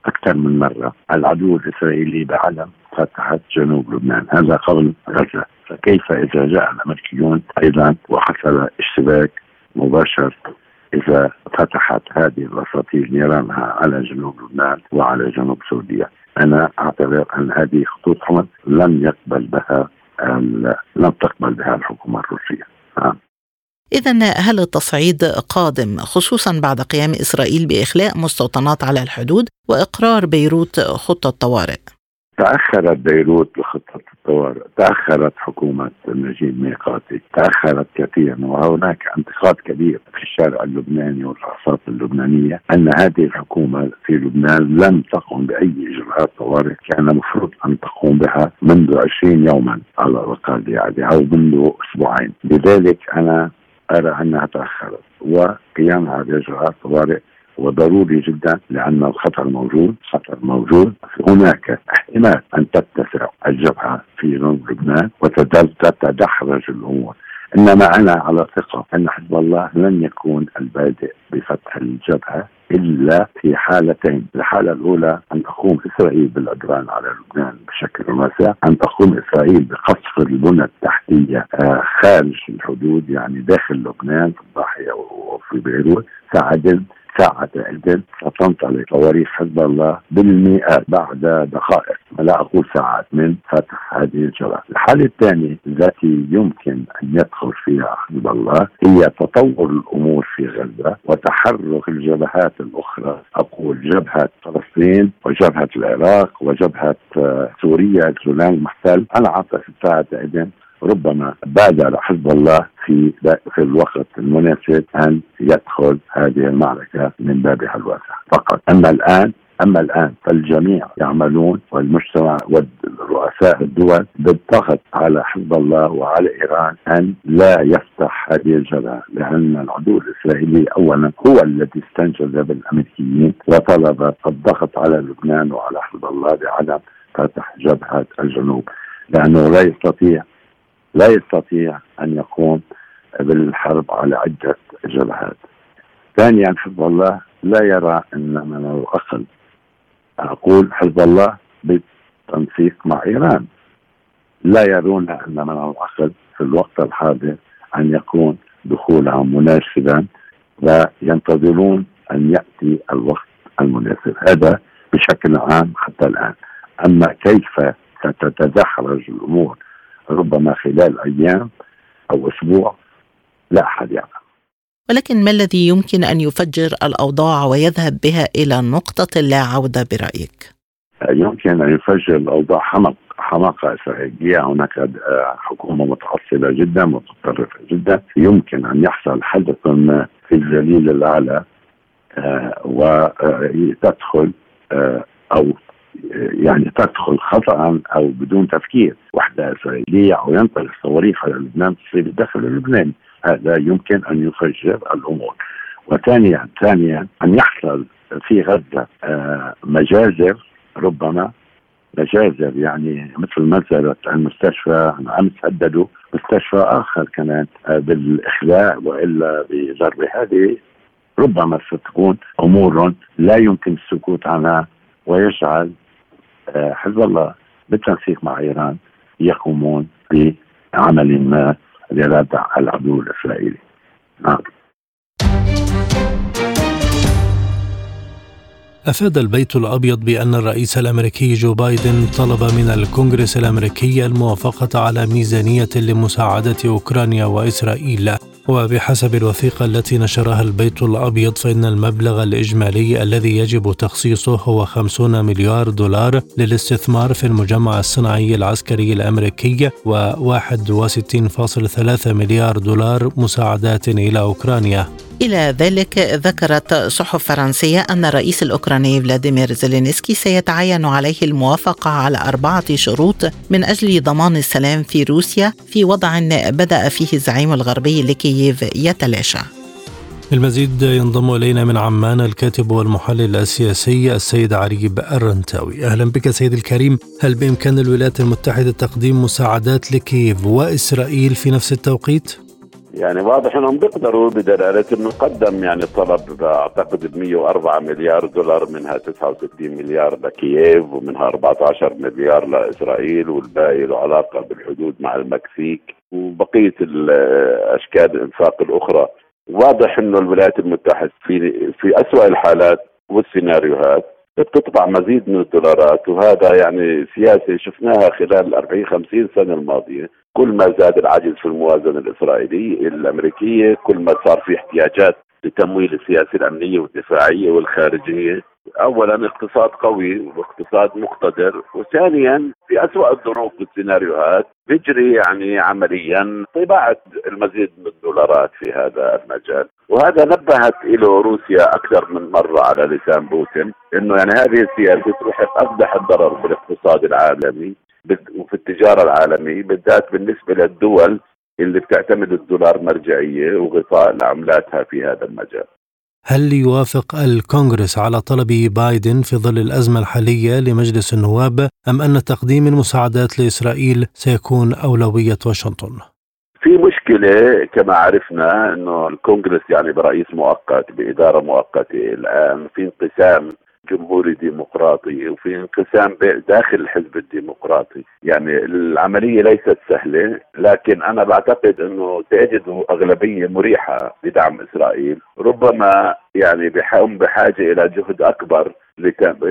أكثر من مرة العدو الإسرائيلي بعلم فتحت جنوب لبنان، هذا قبل غزة، فكيف إذا جاء الأمريكيون أيضا وحصل اشتباك مباشر إذا فتحت هذه الوساطيل نيرانها على جنوب لبنان وعلى جنوب سوريا؟ أنا أعتبر أن هذه خطوط حمر لم يقبل بها لم تقبل بها الحكومة الروسية. إذن هل التصعيد قادم، خصوصا بعد قيام إسرائيل بإخلاء مستوطنات على الحدود وإقرار بيروت خطة طوارئ؟ تأخرت بيروت بخطة الطوارئ، تأخرت حكومة نجيب ميقاتي، تأخرت كثيرا، وهناك انتقاد كبير في الشارع اللبناني والرصاصات اللبنانية أن هذه الحكومة في لبنان لم تقم بأي إجراءات طوارئ كان المفروض أن تقوم بها منذ عشرين يوما على الأقل يعني أو منذ أسبوعين. لذلك أنا أرى أنها تأخرت، وقيامها بإجراءات طوارئ وضروري جدا لأن الخطر موجود، خطر موجود، هناك احتمال أن تتسع الجبهة في جنوب لبنان وتتدحرج الأمور. إنما أنا على ثقة أن حزب الله لن يكون البادئ بفتح الجبهة إلا في حالتين، الحالة الأولى أن تقوم إسرائيل بالعدوان على لبنان بشكل واسع، أن تقوم إسرائيل بقصف البنى التحتية خارج الحدود يعني داخل لبنان في الضاحية وفي بيروت ساعدين ساعة تقدم ستنطلق صواريخ حزب الله بالمئات بعد دقائق لا أقول ساعات من فتح هذه الجبهة. الحالة الثانية التي يمكن أن يدخل فيها حزب الله هي تطور الأمور في غزة وتحرك الجبهات الأخرى، أقول جبهة فلسطين وجبهة العراق وجبهة سوريا السودان المحتل. أنا أعتقد ساعة تقدم ربما بادر حزب الله في في الوقت المناسب أن يدخل هذه المعركة من بابها الواسع فقط. أما الآن أما الآن فالجميع يعملون والمجتمع ورؤساء الدول بالضغط على حزب الله وعلى إيران أن لا يفتح هذه الجبهة، لأن العدو الإسرائيلي أولا هو الذي استنجد بالأمريكيين وطلب الضغط على لبنان وعلى حزب الله بعدم فتح جبهة الجنوب، لأنه لا يستطيع لا يستطيع أن يقوم بالحرب على عدة جبهات. ثانيا حزب الله لا يرى أن من الأقل أقول حزب الله بالتنسيق مع إيران لا يرون أن من الأقل في الوقت الحاضر أن يكون دخولهم مناسبا، وينتظرون أن يأتي الوقت المناسب. هذا بشكل عام حتى الآن. أما كيف ستتدحرج الأمور ربما خلال أيام أو أسبوع لا أحد يعلم. ولكن ما الذي يمكن أن يفجر الأوضاع ويذهب بها إلى نقطة لا عودة برأيك؟ يمكن أن يفجر الأوضاع حمق حماقة إسرائيلية، هناك حكومة متعصبة جدا متطرفة جدا، يمكن أن يحصل حدث في الجليل الأعلى وتدخل أو يعني تدخل خطأ أو بدون تفكير وحدة إسرائيلية أو ينطلق صواريخ على لبنان تصيب الداخل اللبناني، هذا يمكن أن يفجر الأمور. وثانيا ثانيا أن يحصل في غزة مجازر، ربما مجازر يعني مثل مجزرة المستشفى، أمس هددوا مستشفى آخر كمان بالإخلاء وإلا بضرب، هذه ربما ستكون أمور لا يمكن السكوت عنها ويجعل حزب الله بالتنسيق مع إيران يقومون بعمل ما لردع العدو الإسرائيلي. نعم. أفاد البيت الأبيض بأن الرئيس الأمريكي جو بايدن طلب من الكونغرس الأمريكي الموافقة على ميزانية لمساعدة أوكرانيا وإسرائيل، وبحسب الوثيقة التي نشرها البيت الأبيض فإن المبلغ الإجمالي الذي يجب تخصيصه هو خمسين مليار دولار للاستثمار في المجمع الصناعي العسكري الأمريكي و واحد وستين فاصلة ثلاثة مليار دولار مساعدات إلى أوكرانيا. إلى ذلك ذكرت صحف فرنسية أن الرئيس الأوكراني فلاديمير زيلينسكي سيتعين عليه الموافقة على أربعة شروط من أجل ضمان السلام في روسيا في وضع بدأ فيه الزعيم الغربي لكييف يتلاشى. المزيد ينضم إلينا من عمان الكاتب والمحلل السياسي السيد عريب الرنتاوي. أهلا بك سيد الكريم. هل بإمكان الولايات المتحدة تقديم مساعدات لكييف وإسرائيل في نفس التوقيت؟ يعني واضح أنهم بيقدروا بدلالة أنه قدم يعني طلب أعتقد مئة وأربعة مليار دولار، منها تسعة وستين مليار لكييف ومنها أربعة عشر مليار لإسرائيل، والباقي له علاقة بالحدود مع المكسيك وبقية الأشكال الإنفاق الأخرى. واضح أنه الولايات المتحدة في في أسوأ الحالات والسيناريوهات بتطبع مزيد من الدولارات، وهذا يعني سياسة شفناها خلال أربعين خمسين سنة الماضية. كل ما زاد العجز في الموازنة الإسرائيلية الأمريكية كل ما صار في احتياجات لتمويل السياسة الأمنية والدفاعية والخارجية. أولا اقتصاد قوي واقتصاد مقتدر، وثانيا في أسوأ الظروف والسيناريوهات بيجري يعني عمليا طباعة المزيد من الدولارات في هذا المجال. وهذا نبهت إله روسيا أكثر من مرة على لسان بوتين إنه يعني هذه السياسة تروح أفضح الضرر بالاقتصاد العالمي وفي التجارة العالمية، بالذات بالنسبة للدول اللي بتعتمد الدولار مرجعية وغطاء لعملاتها في هذا المجال. هل يوافق الكونغرس على طلب بايدن في ظل الأزمة الحالية لمجلس النواب، أم أن تقديم المساعدات لإسرائيل سيكون أولوية واشنطن؟ في مشكلة كما عرفنا أنه الكونغرس يعني برئيس مؤقت بإدارة مؤقتة، الآن في انقسام جمهوري ديمقراطي وفي انقسام داخل الحزب الديمقراطي. يعني العملية ليست سهلة، لكن أنا بعتقد أنه سيجدوا أغلبية مريحة لدعم إسرائيل. ربما يعني بحاجة بحاجة إلى جهد أكبر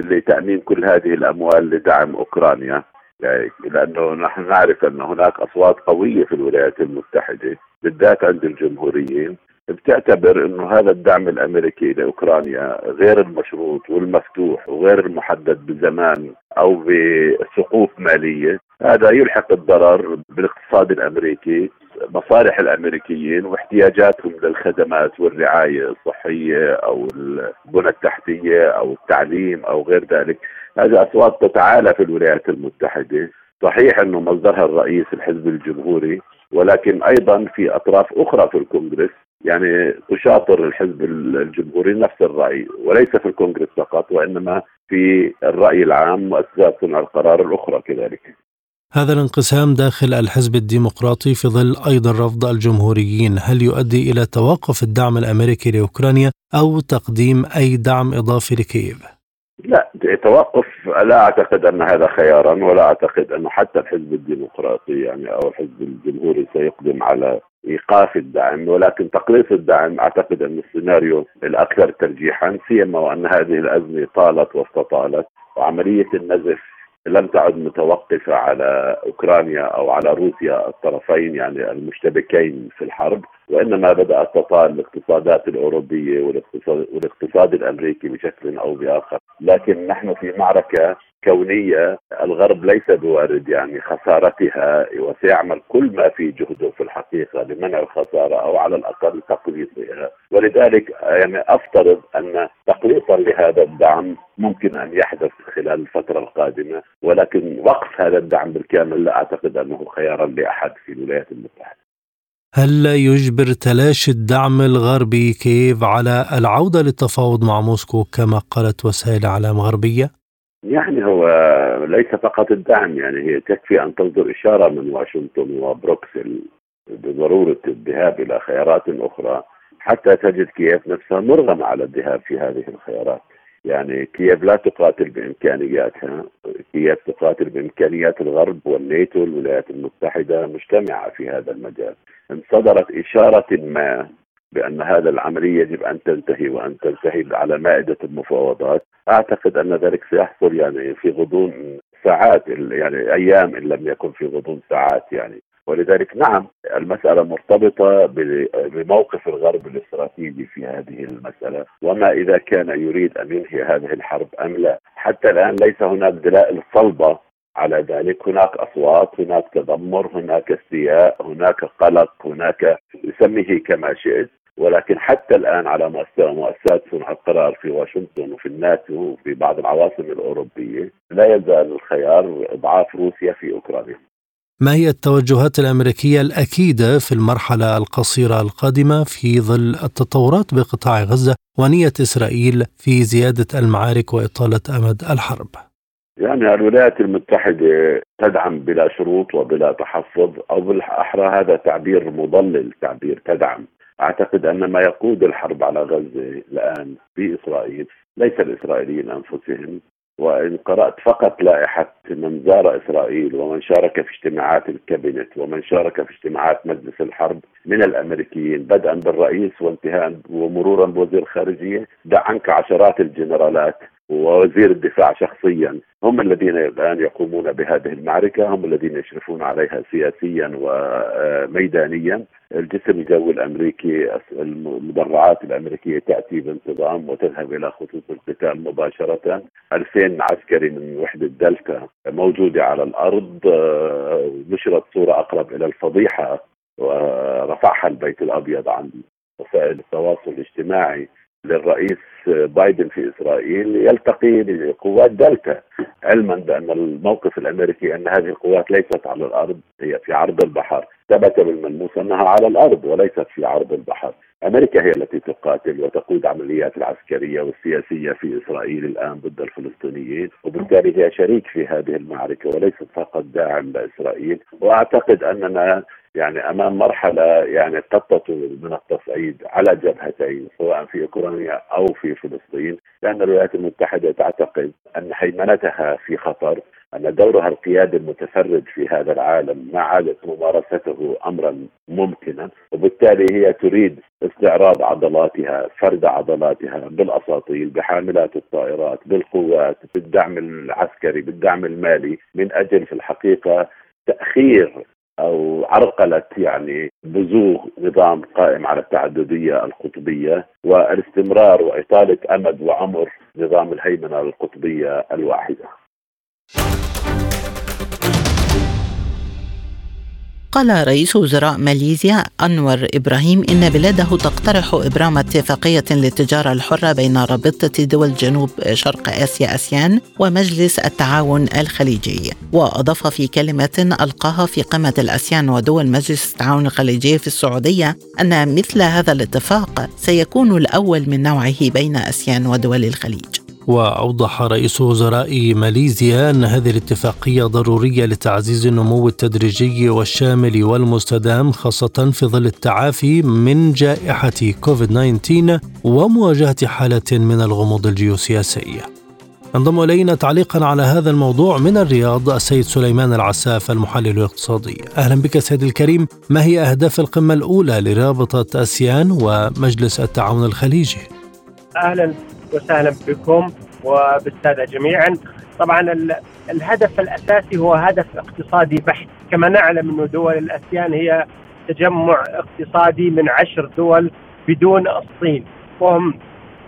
لتأمين كل هذه الأموال لدعم أوكرانيا، يعني لأنه نحن نعرف أن هناك أصوات قوية في الولايات المتحدة بالذات عند الجمهوريين بتعتبر أنه هذا الدعم الأمريكي لأوكرانيا غير المشروط والمفتوح وغير المحدد بزمان أو بسقوف مالية. هذا يلحق الضرر بالاقتصاد الأمريكي، مصالح الأمريكيين واحتياجاتهم للخدمات والرعاية الصحية أو البنى التحتية أو التعليم أو غير ذلك. هذه أصوات تتعالى في الولايات المتحدة، صحيح أنه مصدرها الرئيس الحزب الجمهوري، ولكن أيضا في أطراف أخرى في الكونغرس يعني تشاطر الحزب الجمهوري نفس الرأي، وليس في الكونغرس فقط وإنما في الرأي العام وأسباب صنع القرار الأخرى كذلك. هذا الانقسام داخل الحزب الديمقراطي في ظل أيضا رفض الجمهوريين، هل يؤدي إلى توقف الدعم الأمريكي لأوكرانيا أو تقديم أي دعم إضافي لكييف؟ لا توقف، لا أعتقد أن هذا خيارا، ولا أعتقد أن حتى الحزب الديمقراطي يعني أو الحزب الجمهوري سيقدم على إيقاف الدعم، ولكن تقليص الدعم أعتقد أن السيناريو الأكثر ترجيحا، سيما وأن هذه الأزمة طالت واستطالت وعملية النزف لم تعد متوقفة على أوكرانيا أو على روسيا الطرفين يعني المشتبكين في الحرب، وإنما بدأت تطال الاقتصادات الأوروبية والاقتصاد, والاقتصاد الأمريكي بشكل أو بآخر. لكن نحن في معركة كونية الغرب ليس بوارد يعني خسارتها، وسيعمل كل ما في جهده في الحقيقة لمنع الخسارة أو على الأقل تقليصها، ولذلك يعني أفترض أن تقليصا لهذا الدعم ممكن أن يحدث خلال الفترة القادمة، ولكن وقف هذا الدعم بالكامل لا أعتقد أنه خيارا لأحد في الولايات المتحدة. هل يجبر تلاشي الدعم الغربي كييف على العودة للتفاوض مع موسكو كما قالت وسائل إعلام غربية؟ يعني هو ليس فقط الدعم، يعني هي تكفي أن تصدر إشارة من واشنطن وبروكسل بضرورة الذهاب إلى خيارات أخرى حتى تجد كييف نفسها مرغمة على الذهاب في هذه الخيارات. يعني كييف لا تقاتل بإمكانياتها، كييف تقاتل بإمكانيات الغرب والناتو والولايات المتحدة مجتمعة في هذا المجال. انصدرت إشارة ما بأن هذا العملية يجب أن تنتهي وأن تنتهي على مائدة المفاوضات، أعتقد أن ذلك سيحصل يعني في غضون ساعات، يعني أيام إن لم يكن في غضون ساعات يعني. ولذلك نعم المسألة مرتبطة بموقف الغرب الاستراتيجي في هذه المسألة، وما إذا كان يريد أن ينهي هذه الحرب أم لا. حتى الآن ليس هناك دلائل صلبة على ذلك، هناك أصوات، هناك تذمر، هناك استياء، هناك قلق، هناك سميه كما شئت، ولكن حتى الآن على مؤسسات صنع القرار في واشنطن وفي الناتو وفي بعض العواصم الأوروبية لا يزال الخيار إضعاف روسيا في أوكرانيا. ما هي التوجهات الأمريكية الأكيدة في المرحلة القصيرة القادمة في ظل التطورات بقطاع غزة ونية إسرائيل في زيادة المعارك وإطالة أمد الحرب؟ يعني الولايات المتحدة تدعم بلا شروط وبلا تحفظ، أو بالأحرى هذا تعبير مضلل، تعبير تدعم. أعتقد أن ما يقود الحرب على غزة الآن في إسرائيل ليس الإسرائيليين أنفسهم، وإن قرأت فقط لائحة من زار إسرائيل ومن شارك في اجتماعات الكابينت ومن شارك في اجتماعات مجلس الحرب من الأمريكيين بدءا بالرئيس وانتهاء ومرورا بوزير الخارجية، دع عنك عشرات الجنرالات ووزير الدفاع شخصيا، هم الذين الآن يقومون بهذه المعركة، هم الذين يشرفون عليها سياسيا وميدانيا. الجسم الجوي الأمريكي، المدرعات الأمريكية تأتي بانتظام وتذهب إلى خطوط القتال مباشرة. ألفين عسكري من وحدة دلتا موجودة على الأرض، نشرت صورة أقرب إلى الفضيحة ورفعها البيت الأبيض عن وسائل التواصل الاجتماعي للرئيس بايدن في إسرائيل يلتقي بقوات دلتا، علما بأن الموقف الأمريكي أن هذه القوات ليست على الأرض، هي في عرض البحر. ثبت بالملموس أنها على الأرض وليست في عرض البحر. أمريكا هي التي تقاتل وتقود عمليات العسكرية والسياسية في إسرائيل الآن ضد الفلسطينيين، وبالتالي هي شريك في هذه المعركة وليست فقط داعم لإسرائيل. وأعتقد أننا يعني أمام مرحلة يعني تتطور من التصعيد على جبهتين، سواء في أوكرانيا أو في فلسطين، لأن الولايات المتحدة تعتقد أن هيمنتها في خطر، أن دورها القيادي المتفرد في هذا العالم ما عادت ممارسته أمرا ممكنا، وبالتالي هي تريد استعراض عضلاتها، فرد عضلاتها بالأساطيل، بحاملات الطائرات، بالقوات، بالدعم العسكري، بالدعم المالي، من أجل في الحقيقة تأخير أو عرقلة يعني بزوغ نظام قائم على التعددية القطبية والاستمرار وإطالة أمد وعمر نظام الهيمنة القطبية الواحدة. قال رئيس وزراء ماليزيا أنور إبراهيم إن بلاده تقترح إبرام اتفاقية للتجارة الحرة بين رابطة دول جنوب شرق آسيا آسيان ومجلس التعاون الخليجي. وأضاف في كلمة ألقاها في قمة الآسيان ودول مجلس التعاون الخليجي في السعودية أن مثل هذا الاتفاق سيكون الأول من نوعه بين آسيان ودول الخليج. وأوضح رئيس وزراء ماليزيا أن هذه الاتفاقية ضرورية لتعزيز النمو التدريجي والشامل والمستدام، خاصة في ظل التعافي من جائحة كوفيد تسعة عشر ومواجهة حالة من الغموض الجيوسياسي. انضم إلينا تعليقا على هذا الموضوع من الرياض السيد سليمان العساف المحلل الاقتصادي. أهلا بك سيد الكريم، ما هي أهداف القمة الأولى لرابطة آسيان ومجلس التعاون الخليجي؟ أهلا وسهلا بكم وبالسادة جميعا. طبعا الهدف الأساسي هو هدف اقتصادي بحت. كما نعلم أن دول الآسيان هي تجمع اقتصادي من عشر دول بدون الصين، وهم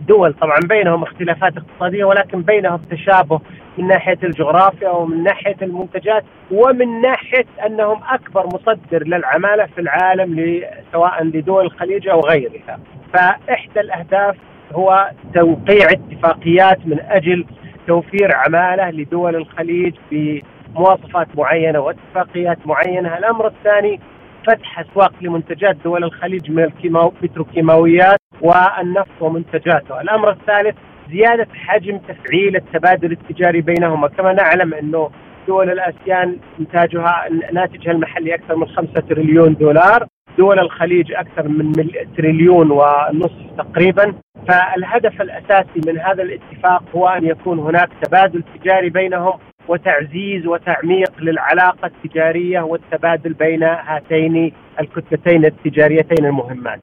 دول طبعا بينهم اختلافات اقتصادية ولكن بينهم تشابه من ناحية الجغرافيا ومن ناحية المنتجات ومن ناحية أنهم أكبر مصدر للعمالة في العالم سواء لدول الخليج أو غيرها. فإحدى الأهداف هو توقيع اتفاقيات من أجل توفير عمالة لدول الخليج بمواصفات معينة واتفاقيات معينة. الأمر الثاني فتح أسواق لمنتجات دول الخليج من البتروكيماويات والنفط ومنتجاته. الأمر الثالث زيادة حجم تفعيل التبادل التجاري بينهما. كما نعلم أنه دول الآسيان إنتاجها ناتجها المحلي أكثر من خمسة تريليون دولار، دول الخليج أكثر من تريليون ونصف تقريبا. فالهدف الأساسي من هذا الاتفاق هو أن يكون هناك تبادل تجاري بينهم وتعزيز وتعميق للعلاقة التجارية والتبادل بين هاتين الكتلتين التجاريتين المهمات.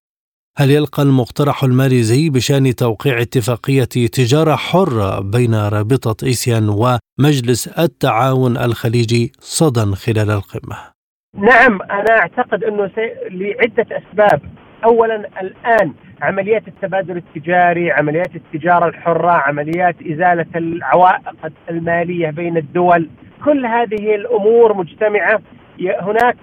هل يلقى المقترح الماليزي بشأن توقيع اتفاقية تجارة حرة بين رابطة آسيان ومجلس التعاون الخليجي صدى خلال القمة؟ نعم، أنا أعتقد أنه لعدة أسباب. أولا، الآن عمليات التبادل التجاري، عمليات التجارة الحرة، عمليات إزالة العوائق المالية بين الدول، كل هذه الأمور مجتمعة. هناك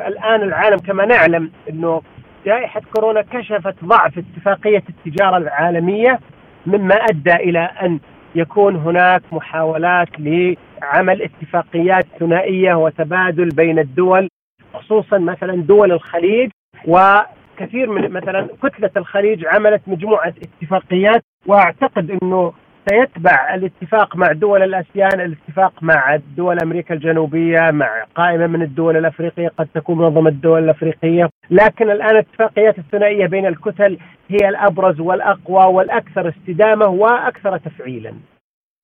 الآن العالم كما نعلم أنه جائحة كورونا كشفت ضعف اتفاقية التجارة العالمية، مما أدى إلى أن يكون هناك محاولات لعمل اتفاقيات ثنائية وتبادل بين الدول، خصوصا مثلا دول الخليج، وكثير من مثلا كتلة الخليج عملت مجموعة اتفاقيات، وأعتقد أنه سيتبع الاتفاق مع دول الآسيان الاتفاق مع دول أمريكا الجنوبية، مع قائمة من الدول الأفريقية، قد تكون منظمة الدول الأفريقية. لكن الآن الاتفاقيات الثنائية بين الكتل هي الأبرز والأقوى والأكثر استدامة وأكثر تفعيلا.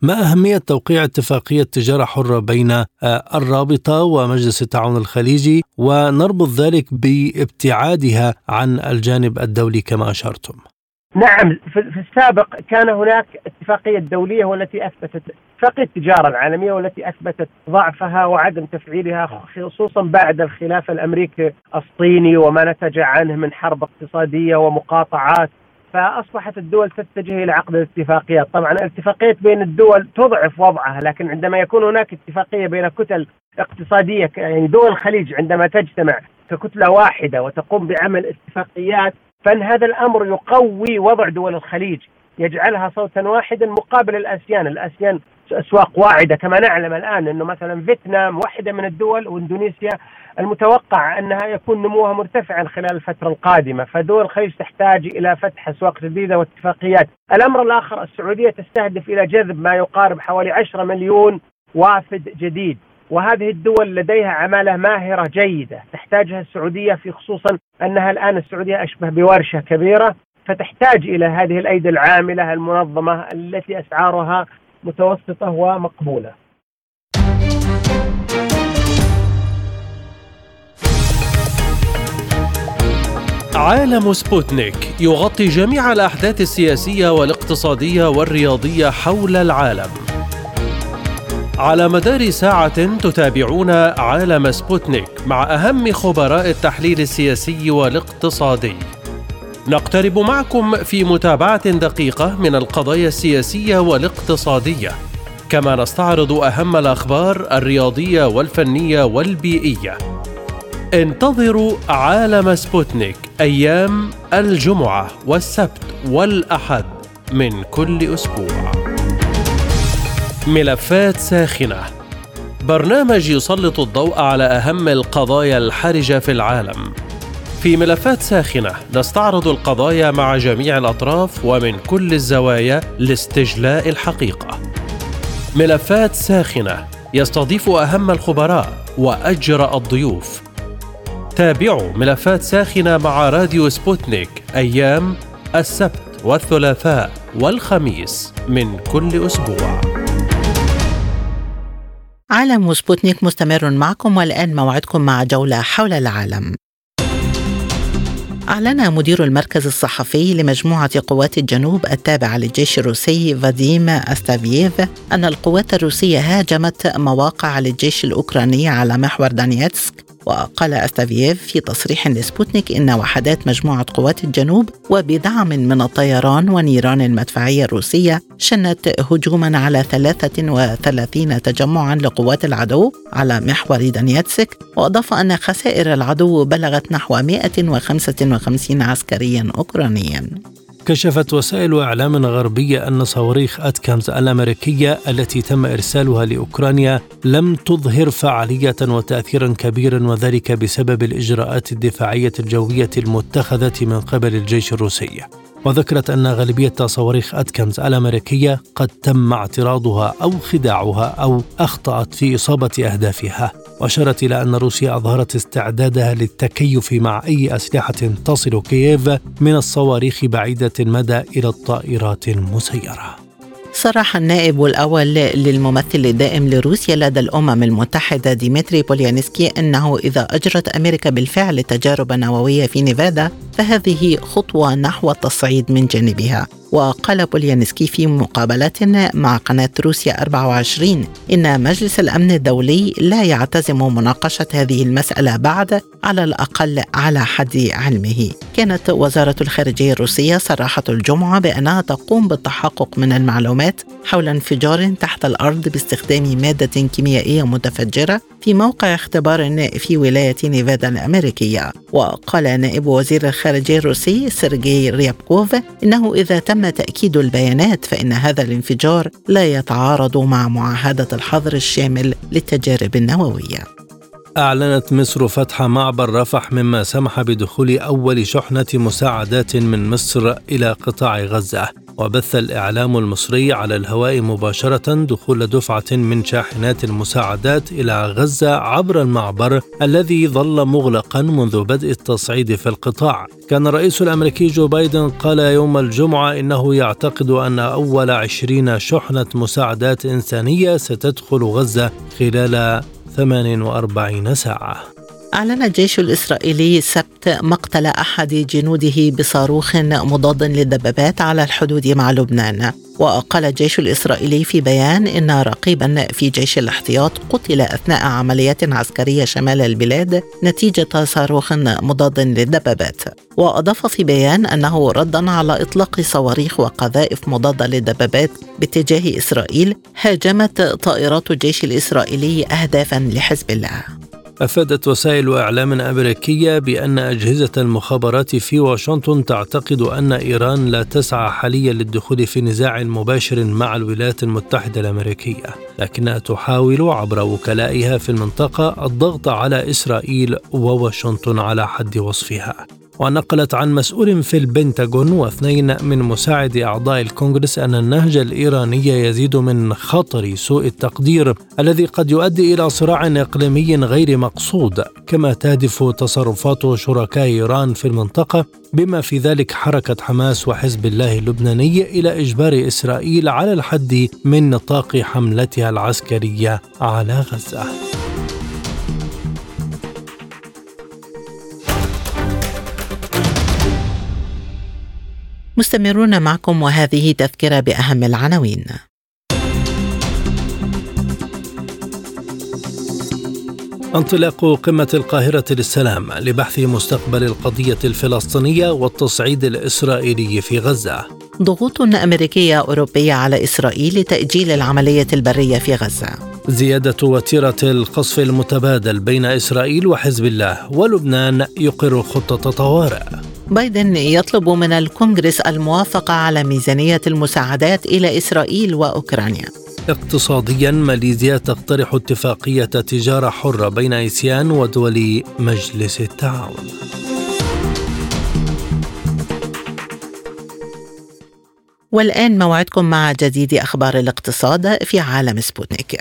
ما أهمية توقيع اتفاقية تجارة حرة بين الرابطة ومجلس التعاون الخليجي، ونربط ذلك بابتعادها عن الجانب الدولي كما أشرتم؟ نعم، في السابق كان هناك اتفاقية دولية والتي أثبتت، اتفاقية التجارة العالمية والتي أثبتت ضعفها وعدم تفعيلها، خصوصا بعد الخلاف الأمريكي الصيني وما نتج عنه من حرب اقتصادية ومقاطعات، فأصبحت الدول تتجه إلى عقد الاتفاقيات. طبعا الاتفاقيات بين الدول تضعف وضعها، لكن عندما يكون هناك اتفاقية بين كتل اقتصادية، يعني دول الخليج عندما تجتمع ككتلة واحدة وتقوم بعمل اتفاقيات، فإن هذا الأمر يقوي وضع دول الخليج، يجعلها صوتا واحدا مقابل الآسيان. الآسيان أسواق واعدة كما نعلم الآن، أنه مثلا فيتنام واحدة من الدول، وإندونيسيا المتوقع أنها يكون نموها مرتفعا خلال الفترة القادمة، فدول الخليج تحتاج إلى فتح أسواق جديدة واتفاقيات. الأمر الآخر، السعودية تستهدف إلى جذب ما يقارب حوالي عشرة مليون وافد جديد، وهذه الدول لديها عمالة ماهرة جيدة تحتاجها السعودية، في خصوصا أنها الآن السعودية أشبه بورشة كبيرة، فتحتاج إلى هذه الأيدي العاملة المنظمة التي أسعارها متوسطة ومقبولة. عالم سبوتنيك يغطي جميع الأحداث السياسية والاقتصادية والرياضية حول العالم. على مدار ساعة تتابعون عالم سبوتنيك مع أهم خبراء التحليل السياسي والاقتصادي. نقترب معكم في متابعة دقيقة من القضايا السياسية والاقتصادية، كما نستعرض أهم الأخبار الرياضية والفنية والبيئية. انتظروا عالم سبوتنيك أيام الجمعة والسبت والأحد من كل أسبوع. ملفات ساخنة، برنامج يسلط الضوء على أهم القضايا الحرجة في العالم. في ملفات ساخنة نستعرض القضايا مع جميع الأطراف ومن كل الزوايا لاستجلاء الحقيقة. ملفات ساخنة يستضيف أهم الخبراء وأجرأ الضيوف. تابعوا ملفات ساخنة مع راديو سبوتنيك أيام السبت والثلاثاء والخميس من كل أسبوع. عالم سبوتنيك مستمر معكم، والآن موعدكم مع جولة حول العالم. أعلن مدير المركز الصحفي لمجموعة قوات الجنوب التابعة للجيش الروسي فاديم أستافييف أن القوات الروسية هاجمت مواقع للجيش الأوكراني على محور دانيتسك. وقال أستافييف في تصريح لسبوتنيك إن وحدات مجموعة قوات الجنوب وبدعم من الطيران ونيران المدفعية الروسية شنت هجوما على ثلاثة وثلاثين تجمعا لقوات العدو على محور دانيتسك. وأضاف أن خسائر العدو بلغت نحو مئة وخمسة وخمسين عسكريا أوكرانيا. كشفت وسائل إعلام غربية أن صواريخ أتكامز الأمريكية التي تم إرسالها لأوكرانيا لم تظهر فعالية وتأثيرا كبيرا، وذلك بسبب الإجراءات الدفاعية الجوية المتخذة من قبل الجيش الروسي. وذكرت أن غالبية صواريخ أتكامز الأمريكية قد تم اعتراضها أو خداعها أو أخطأت في إصابة أهدافها. وأشارت إلى أن روسيا أظهرت استعدادها للتكيف مع أي أسلحة تصل كييف من الصواريخ بعيدة المدى إلى الطائرات المسيرة. صرح النائب الأول للممثل الدائم لروسيا لدى الأمم المتحدة ديمتري بوليانسكي أنه إذا أجرت أمريكا بالفعل تجارب نووية في نيفادا فهذه خطوة نحو التصعيد من جانبها. وقال بوليانسكي في مقابلة مع قناة روسيا أربعة وعشرين إن مجلس الأمن الدولي لا يعتزم مناقشة هذه المسألة بعد، على الأقل على حد علمه. كانت وزارة الخارجية الروسية صرحت الجمعة بأنها تقوم بالتحقق من المعلومات حول انفجار تحت الأرض باستخدام مادة كيميائية متفجرة في موقع اختبار في ولاية نيفادا الأمريكية. وقال نائب وزير الخارجية الروسي سيرجي ريابكوف إنه إذا تم تأكيد البيانات فإن هذا الانفجار لا يتعارض مع معاهدة الحظر الشامل للتجارب النووية. أعلنت مصر فتح معبر رفح مما سمح بدخول أول شحنة مساعدات من مصر إلى قطاع غزة، وبث الإعلام المصري على الهواء مباشرة دخول دفعة من شاحنات المساعدات إلى غزة عبر المعبر الذي ظل مغلقا منذ بدء التصعيد في القطاع. كان الرئيس الأمريكي جو بايدن قال يوم الجمعة إنه يعتقد أن أول عشرين شحنة مساعدات إنسانية ستدخل غزة خلال ثمان وأربعين ساعة. أعلن الجيش الإسرائيلي السبت مقتل أحد جنوده بصاروخ مضاد للدبابات على الحدود مع لبنان. وقال الجيش الإسرائيلي في بيان إن رقيبا في جيش الاحتياط قتل أثناء عمليات عسكرية شمال البلاد نتيجة صاروخ مضاد للدبابات. وأضاف في بيان أنه ردا على إطلاق صواريخ وقذائف مضادة للدبابات باتجاه إسرائيل، هاجمت طائرات الجيش الإسرائيلي أهدافا لحزب الله. أفادت وسائل إعلام أمريكية بأن أجهزة المخابرات في واشنطن تعتقد أن إيران لا تسعى حاليا للدخول في نزاع مباشر مع الولايات المتحدة الأمريكية، لكنها تحاول عبر وكلائها في المنطقة الضغط على إسرائيل وواشنطن على حد وصفها. ونقلت عن مسؤول في البنتاغون واثنين من مساعد أعضاء الكونغرس أن النهج الإيراني يزيد من خطر سوء التقدير الذي قد يؤدي إلى صراع إقليمي غير مقصود، كما تهدف تصرفات شركاء إيران في المنطقة بما في ذلك حركة حماس وحزب الله اللبناني إلى إجبار إسرائيل على الحد من نطاق حملتها العسكرية على غزة. مستمرون معكم وهذه تذكرة بأهم العناوين. انطلاق قمة القاهرة للسلام لبحث مستقبل القضية الفلسطينية والتصعيد الإسرائيلي في غزة. ضغوط أمريكية أوروبية على إسرائيل لتأجيل العملية البرية في غزة. زيادة وتيرة القصف المتبادل بين إسرائيل وحزب الله، ولبنان يقر خطة طوارئ. بايدن يطلب من الكونغرس الموافقة على ميزانية المساعدات إلى إسرائيل وأوكرانيا. اقتصاديا، ماليزيا تقترح اتفاقية تجارة حرة بين آسيان ودول مجلس التعاون. والآن موعدكم مع جديد أخبار الاقتصاد في عالم سبوتنيك.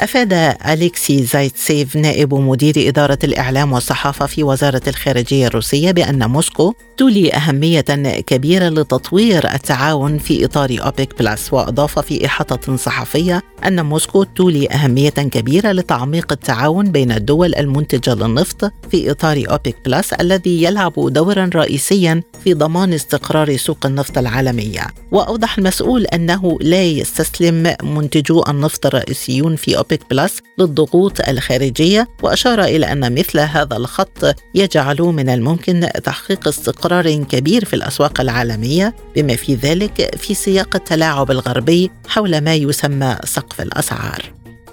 أفاد أليكسي زايتسيف نائب مدير إدارة الإعلام والصحافة في وزارة الخارجية الروسية بأن موسكو تولي أهمية كبيرة لتطوير التعاون في إطار أوبك بلس. وأضاف في إحاطة صحفية أن موسكو تولي أهمية كبيرة لتعميق التعاون بين الدول المنتجة للنفط في إطار أوبك بلس الذي يلعب دورا رئيسيا في ضمان استقرار سوق النفط العالمية. وأوضح المسؤول أنه لا يستسلم منتجو النفط الرئيسيون في أوبك بلس للضغوط الخارجية، وأشار إلى أن مثل هذا الخط يجعل من الممكن تحقيق استقرار كبير في الأسواق العالمية، بما في ذلك في سياق التلاعب الغربي حول ما يسمى سقف الأسعار.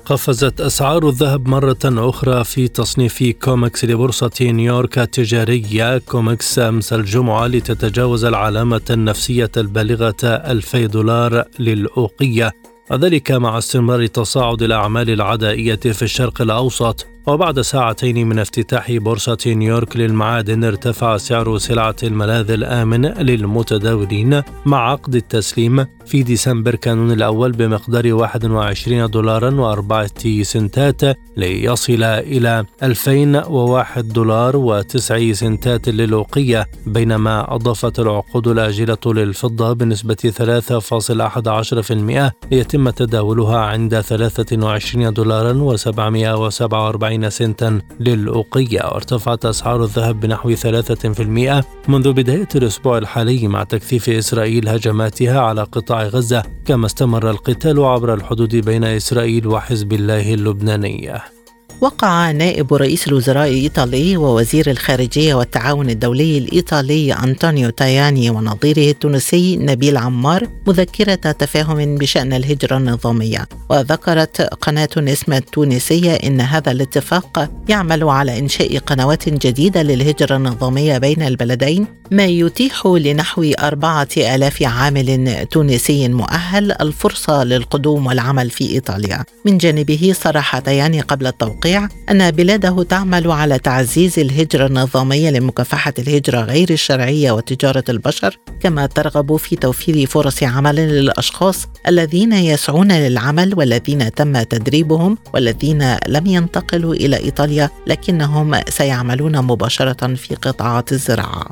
قفزت أسعار الذهب مرة أخرى في تصنيف كومكس لبورصة نيويورك التجارية كومكس أمس الجمعة لتتجاوز العلامة النفسية البالغة ألفي دولار للأوقية، وذلك مع استمرار تصاعد الأعمال العدائية في الشرق الأوسط. وبعد ساعتين من افتتاح بورصة نيويورك للمعادن ارتفع سعر سلعة الملاذ الآمن للمتداولين مع عقد التسليم في ديسمبر كانون الأول بمقدار واحد وعشرين دولارا وأربعة سنتات ليصل إلى ألفين وواحد دولار وتسعة سنتات للأوقية، بينما أضافت العقود الآجلة للفضة بنسبة ثلاثة فاصلة واحد عشر بالمئة ليتم تداولها عند ثلاثة وعشرين دولارا وسبعمئة وسبعة وأربعين سنتا للأوقية. وارتفعت أسعار الذهب بنحو ثلاثة بالمئة منذ بداية الأسبوع الحالي مع تكثيف إسرائيل هجماتها على قطاع غزة، كما استمر القتال عبر الحدود بين إسرائيل وحزب الله اللبناني. وقع نائب رئيس الوزراء الإيطالي ووزير الخارجية والتعاون الدولي الإيطالي أنطونيو تاياني ونظيره التونسي نبيل عمار مذكرة تفاهم بشأن الهجرة النظامية. وذكرت قناة نسمة التونسية إن هذا الاتفاق يعمل على إنشاء قنوات جديدة للهجرة النظامية بين البلدين، ما يتيح لنحو أربعة آلاف عامل تونسي مؤهل الفرصة للقدوم والعمل في إيطاليا. من جانبه صرح تاياني قبل التوقيع أن بلاده تعمل على تعزيز الهجرة النظامية لمكافحة الهجرة غير الشرعية وتجارة البشر، كما ترغب في توفير فرص عمل للأشخاص الذين يسعون للعمل والذين تم تدريبهم والذين لم ينتقلوا إلى إيطاليا لكنهم سيعملون مباشرة في قطاعات الزراعة.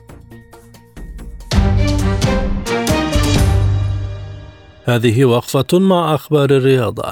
هذه وقفة مع أخبار الرياضة.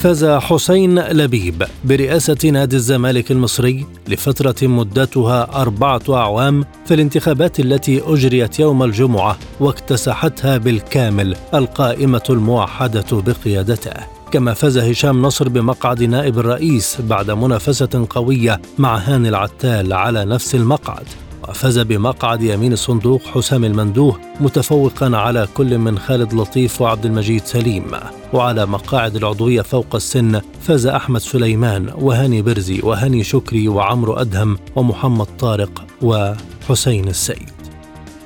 فاز حسين لبيب برئاسة نادي الزمالك المصري لفترة مدتها أربعة أعوام في الانتخابات التي أجريت يوم الجمعة، واكتسحتها بالكامل القائمة الموحدة بقيادته. كما فاز هشام نصر بمقعد نائب الرئيس بعد منافسة قوية مع هاني العتال على نفس المقعد. وفاز بمقعد يمين الصندوق حسام المندوه متفوقا على كل من خالد لطيف وعبد المجيد سليم. وعلى مقاعد العضوية فوق السن فاز أحمد سليمان وهاني برزي وهاني شكري وعمرو أدهم ومحمد طارق وحسين السيد.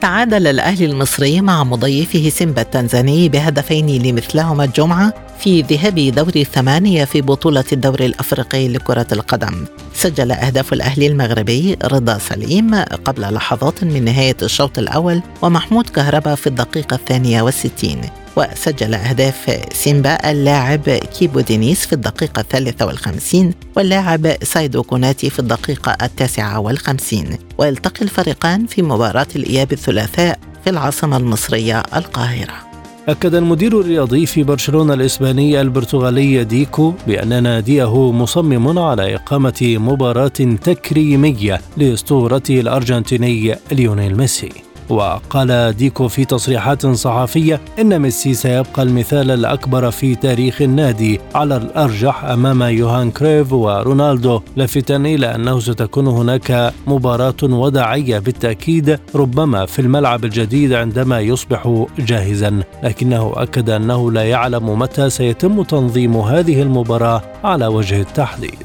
تعادل الأهلي المصري مع مضيفه سيمبا التنزاني بهدفين لمثلهما الجمعة في ذهاب دوري الثمانية في بطولة الدوري الأفريقي لكرة القدم. سجل أهداف الأهلي المغربي رضا سليم قبل لحظات من نهاية الشوط الأول ومحمود كهربا في الدقيقة الثانية والستين، وسجل أهداف سيمبا اللاعب كيبو دينيس في الدقيقة الثالثة والخمسين واللاعب سايدو كوناتي في الدقيقة التاسعة والخمسين. ويلتقي الفريقان في مباراة الإياب الثلاثاء في العاصمة المصرية القاهرة. أكد المدير الرياضي في برشلونة الإسباني البرتغالي ديكو بأن ناديه مصمم على إقامة مباراة تكريمية لأسطورته الأرجنتيني ليونيل ميسي. وقال ديكو في تصريحات صحفية إن ميسي سيبقى المثال الأكبر في تاريخ النادي على الأرجح أمام يوهان كريف ورونالدو، لافتا إلى أنه ستكون هناك مباراة وداعية بالتأكيد، ربما في الملعب الجديد عندما يصبح جاهزا، لكنه أكد أنه لا يعلم متى سيتم تنظيم هذه المباراة على وجه التحديد.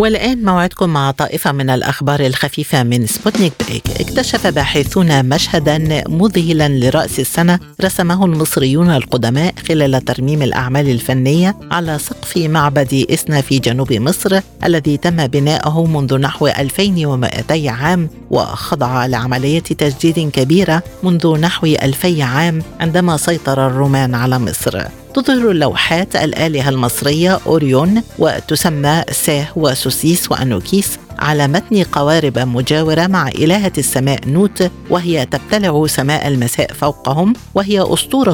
والآن موعدكم مع طائفة من الأخبار الخفيفة من سبوتنيك بريك. اكتشف باحثون مشهدا مذهلا لرأس السنة رسمه المصريون القدماء خلال ترميم الأعمال الفنية على سقف معبد إسنا في جنوب مصر الذي تم بناؤه منذ نحو ألفين ومئتين عام، وخضع لعملية تجديد كبيرة منذ نحو ألفي عام عندما سيطر الرومان على مصر. تظهر اللوحات الآلهة المصرية أوريون وتسمى ساه وسوسيس وأنوكيس على متن قوارب مجاورة مع إلهة السماء نوت وهي تبتلع سماء المساء فوقهم، وهي أسطورة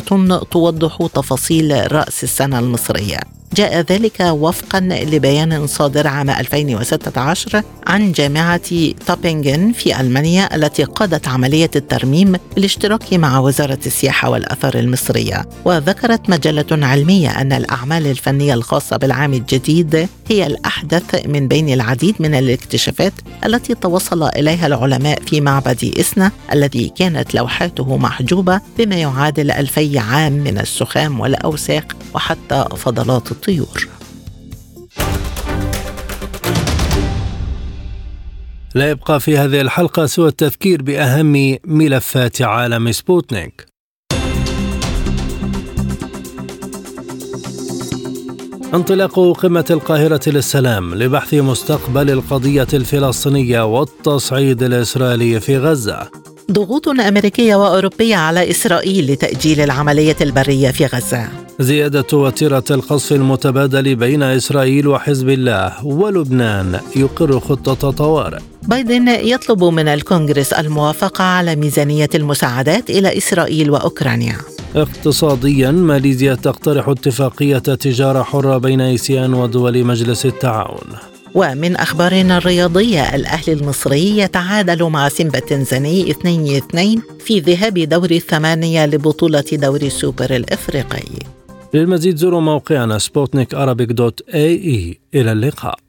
توضح تفاصيل رأس السنة المصرية. جاء ذلك وفقا لبيان صادر عام ألفين وستة عشر عن جامعة توبينغن في ألمانيا التي قادت عملية الترميم بالاشتراك مع وزارة السياحة والأثار المصرية. وذكرت مجلة علمية أن الأعمال الفنية الخاصة بالعام الجديد هي الأحدث من بين العديد من الاكتشافات التي توصل إليها العلماء في معبد إسنا الذي كانت لوحاته محجوبة بما يعادل ألفي عام من السخام والأوساخ وحتى فضلات الطيور. لا يبقى في هذه الحلقة سوى التذكير بأهم ملفات عالم سبوتنيك. انطلاق قمة القاهرة للسلام لبحث مستقبل القضية الفلسطينية والتصعيد الإسرائيلي في غزة. ضغوط أمريكية وأوروبية على إسرائيل لتأجيل العملية البرية في غزة. زيادة وتيرة القصف المتبادل بين إسرائيل وحزب الله، ولبنان يقر خطة طوارئ. بايدن يطلب من الكونغرس الموافقة على ميزانية المساعدات إلى إسرائيل وأوكرانيا. اقتصاديا، ماليزيا تقترح اتفاقية تجارة حرة بين آسيان ودول مجلس التعاون. ومن أخبارنا الرياضية، الأهلي المصري يتعادل مع سيمبا التنزاني اثنين اثنين في ذهاب دور الثمانية لبطولة دوري السوبر الإفريقي. للمزيد زوروا موقعنا سبوتنيك أرابيك دوت اي اي. إلى اللقاء.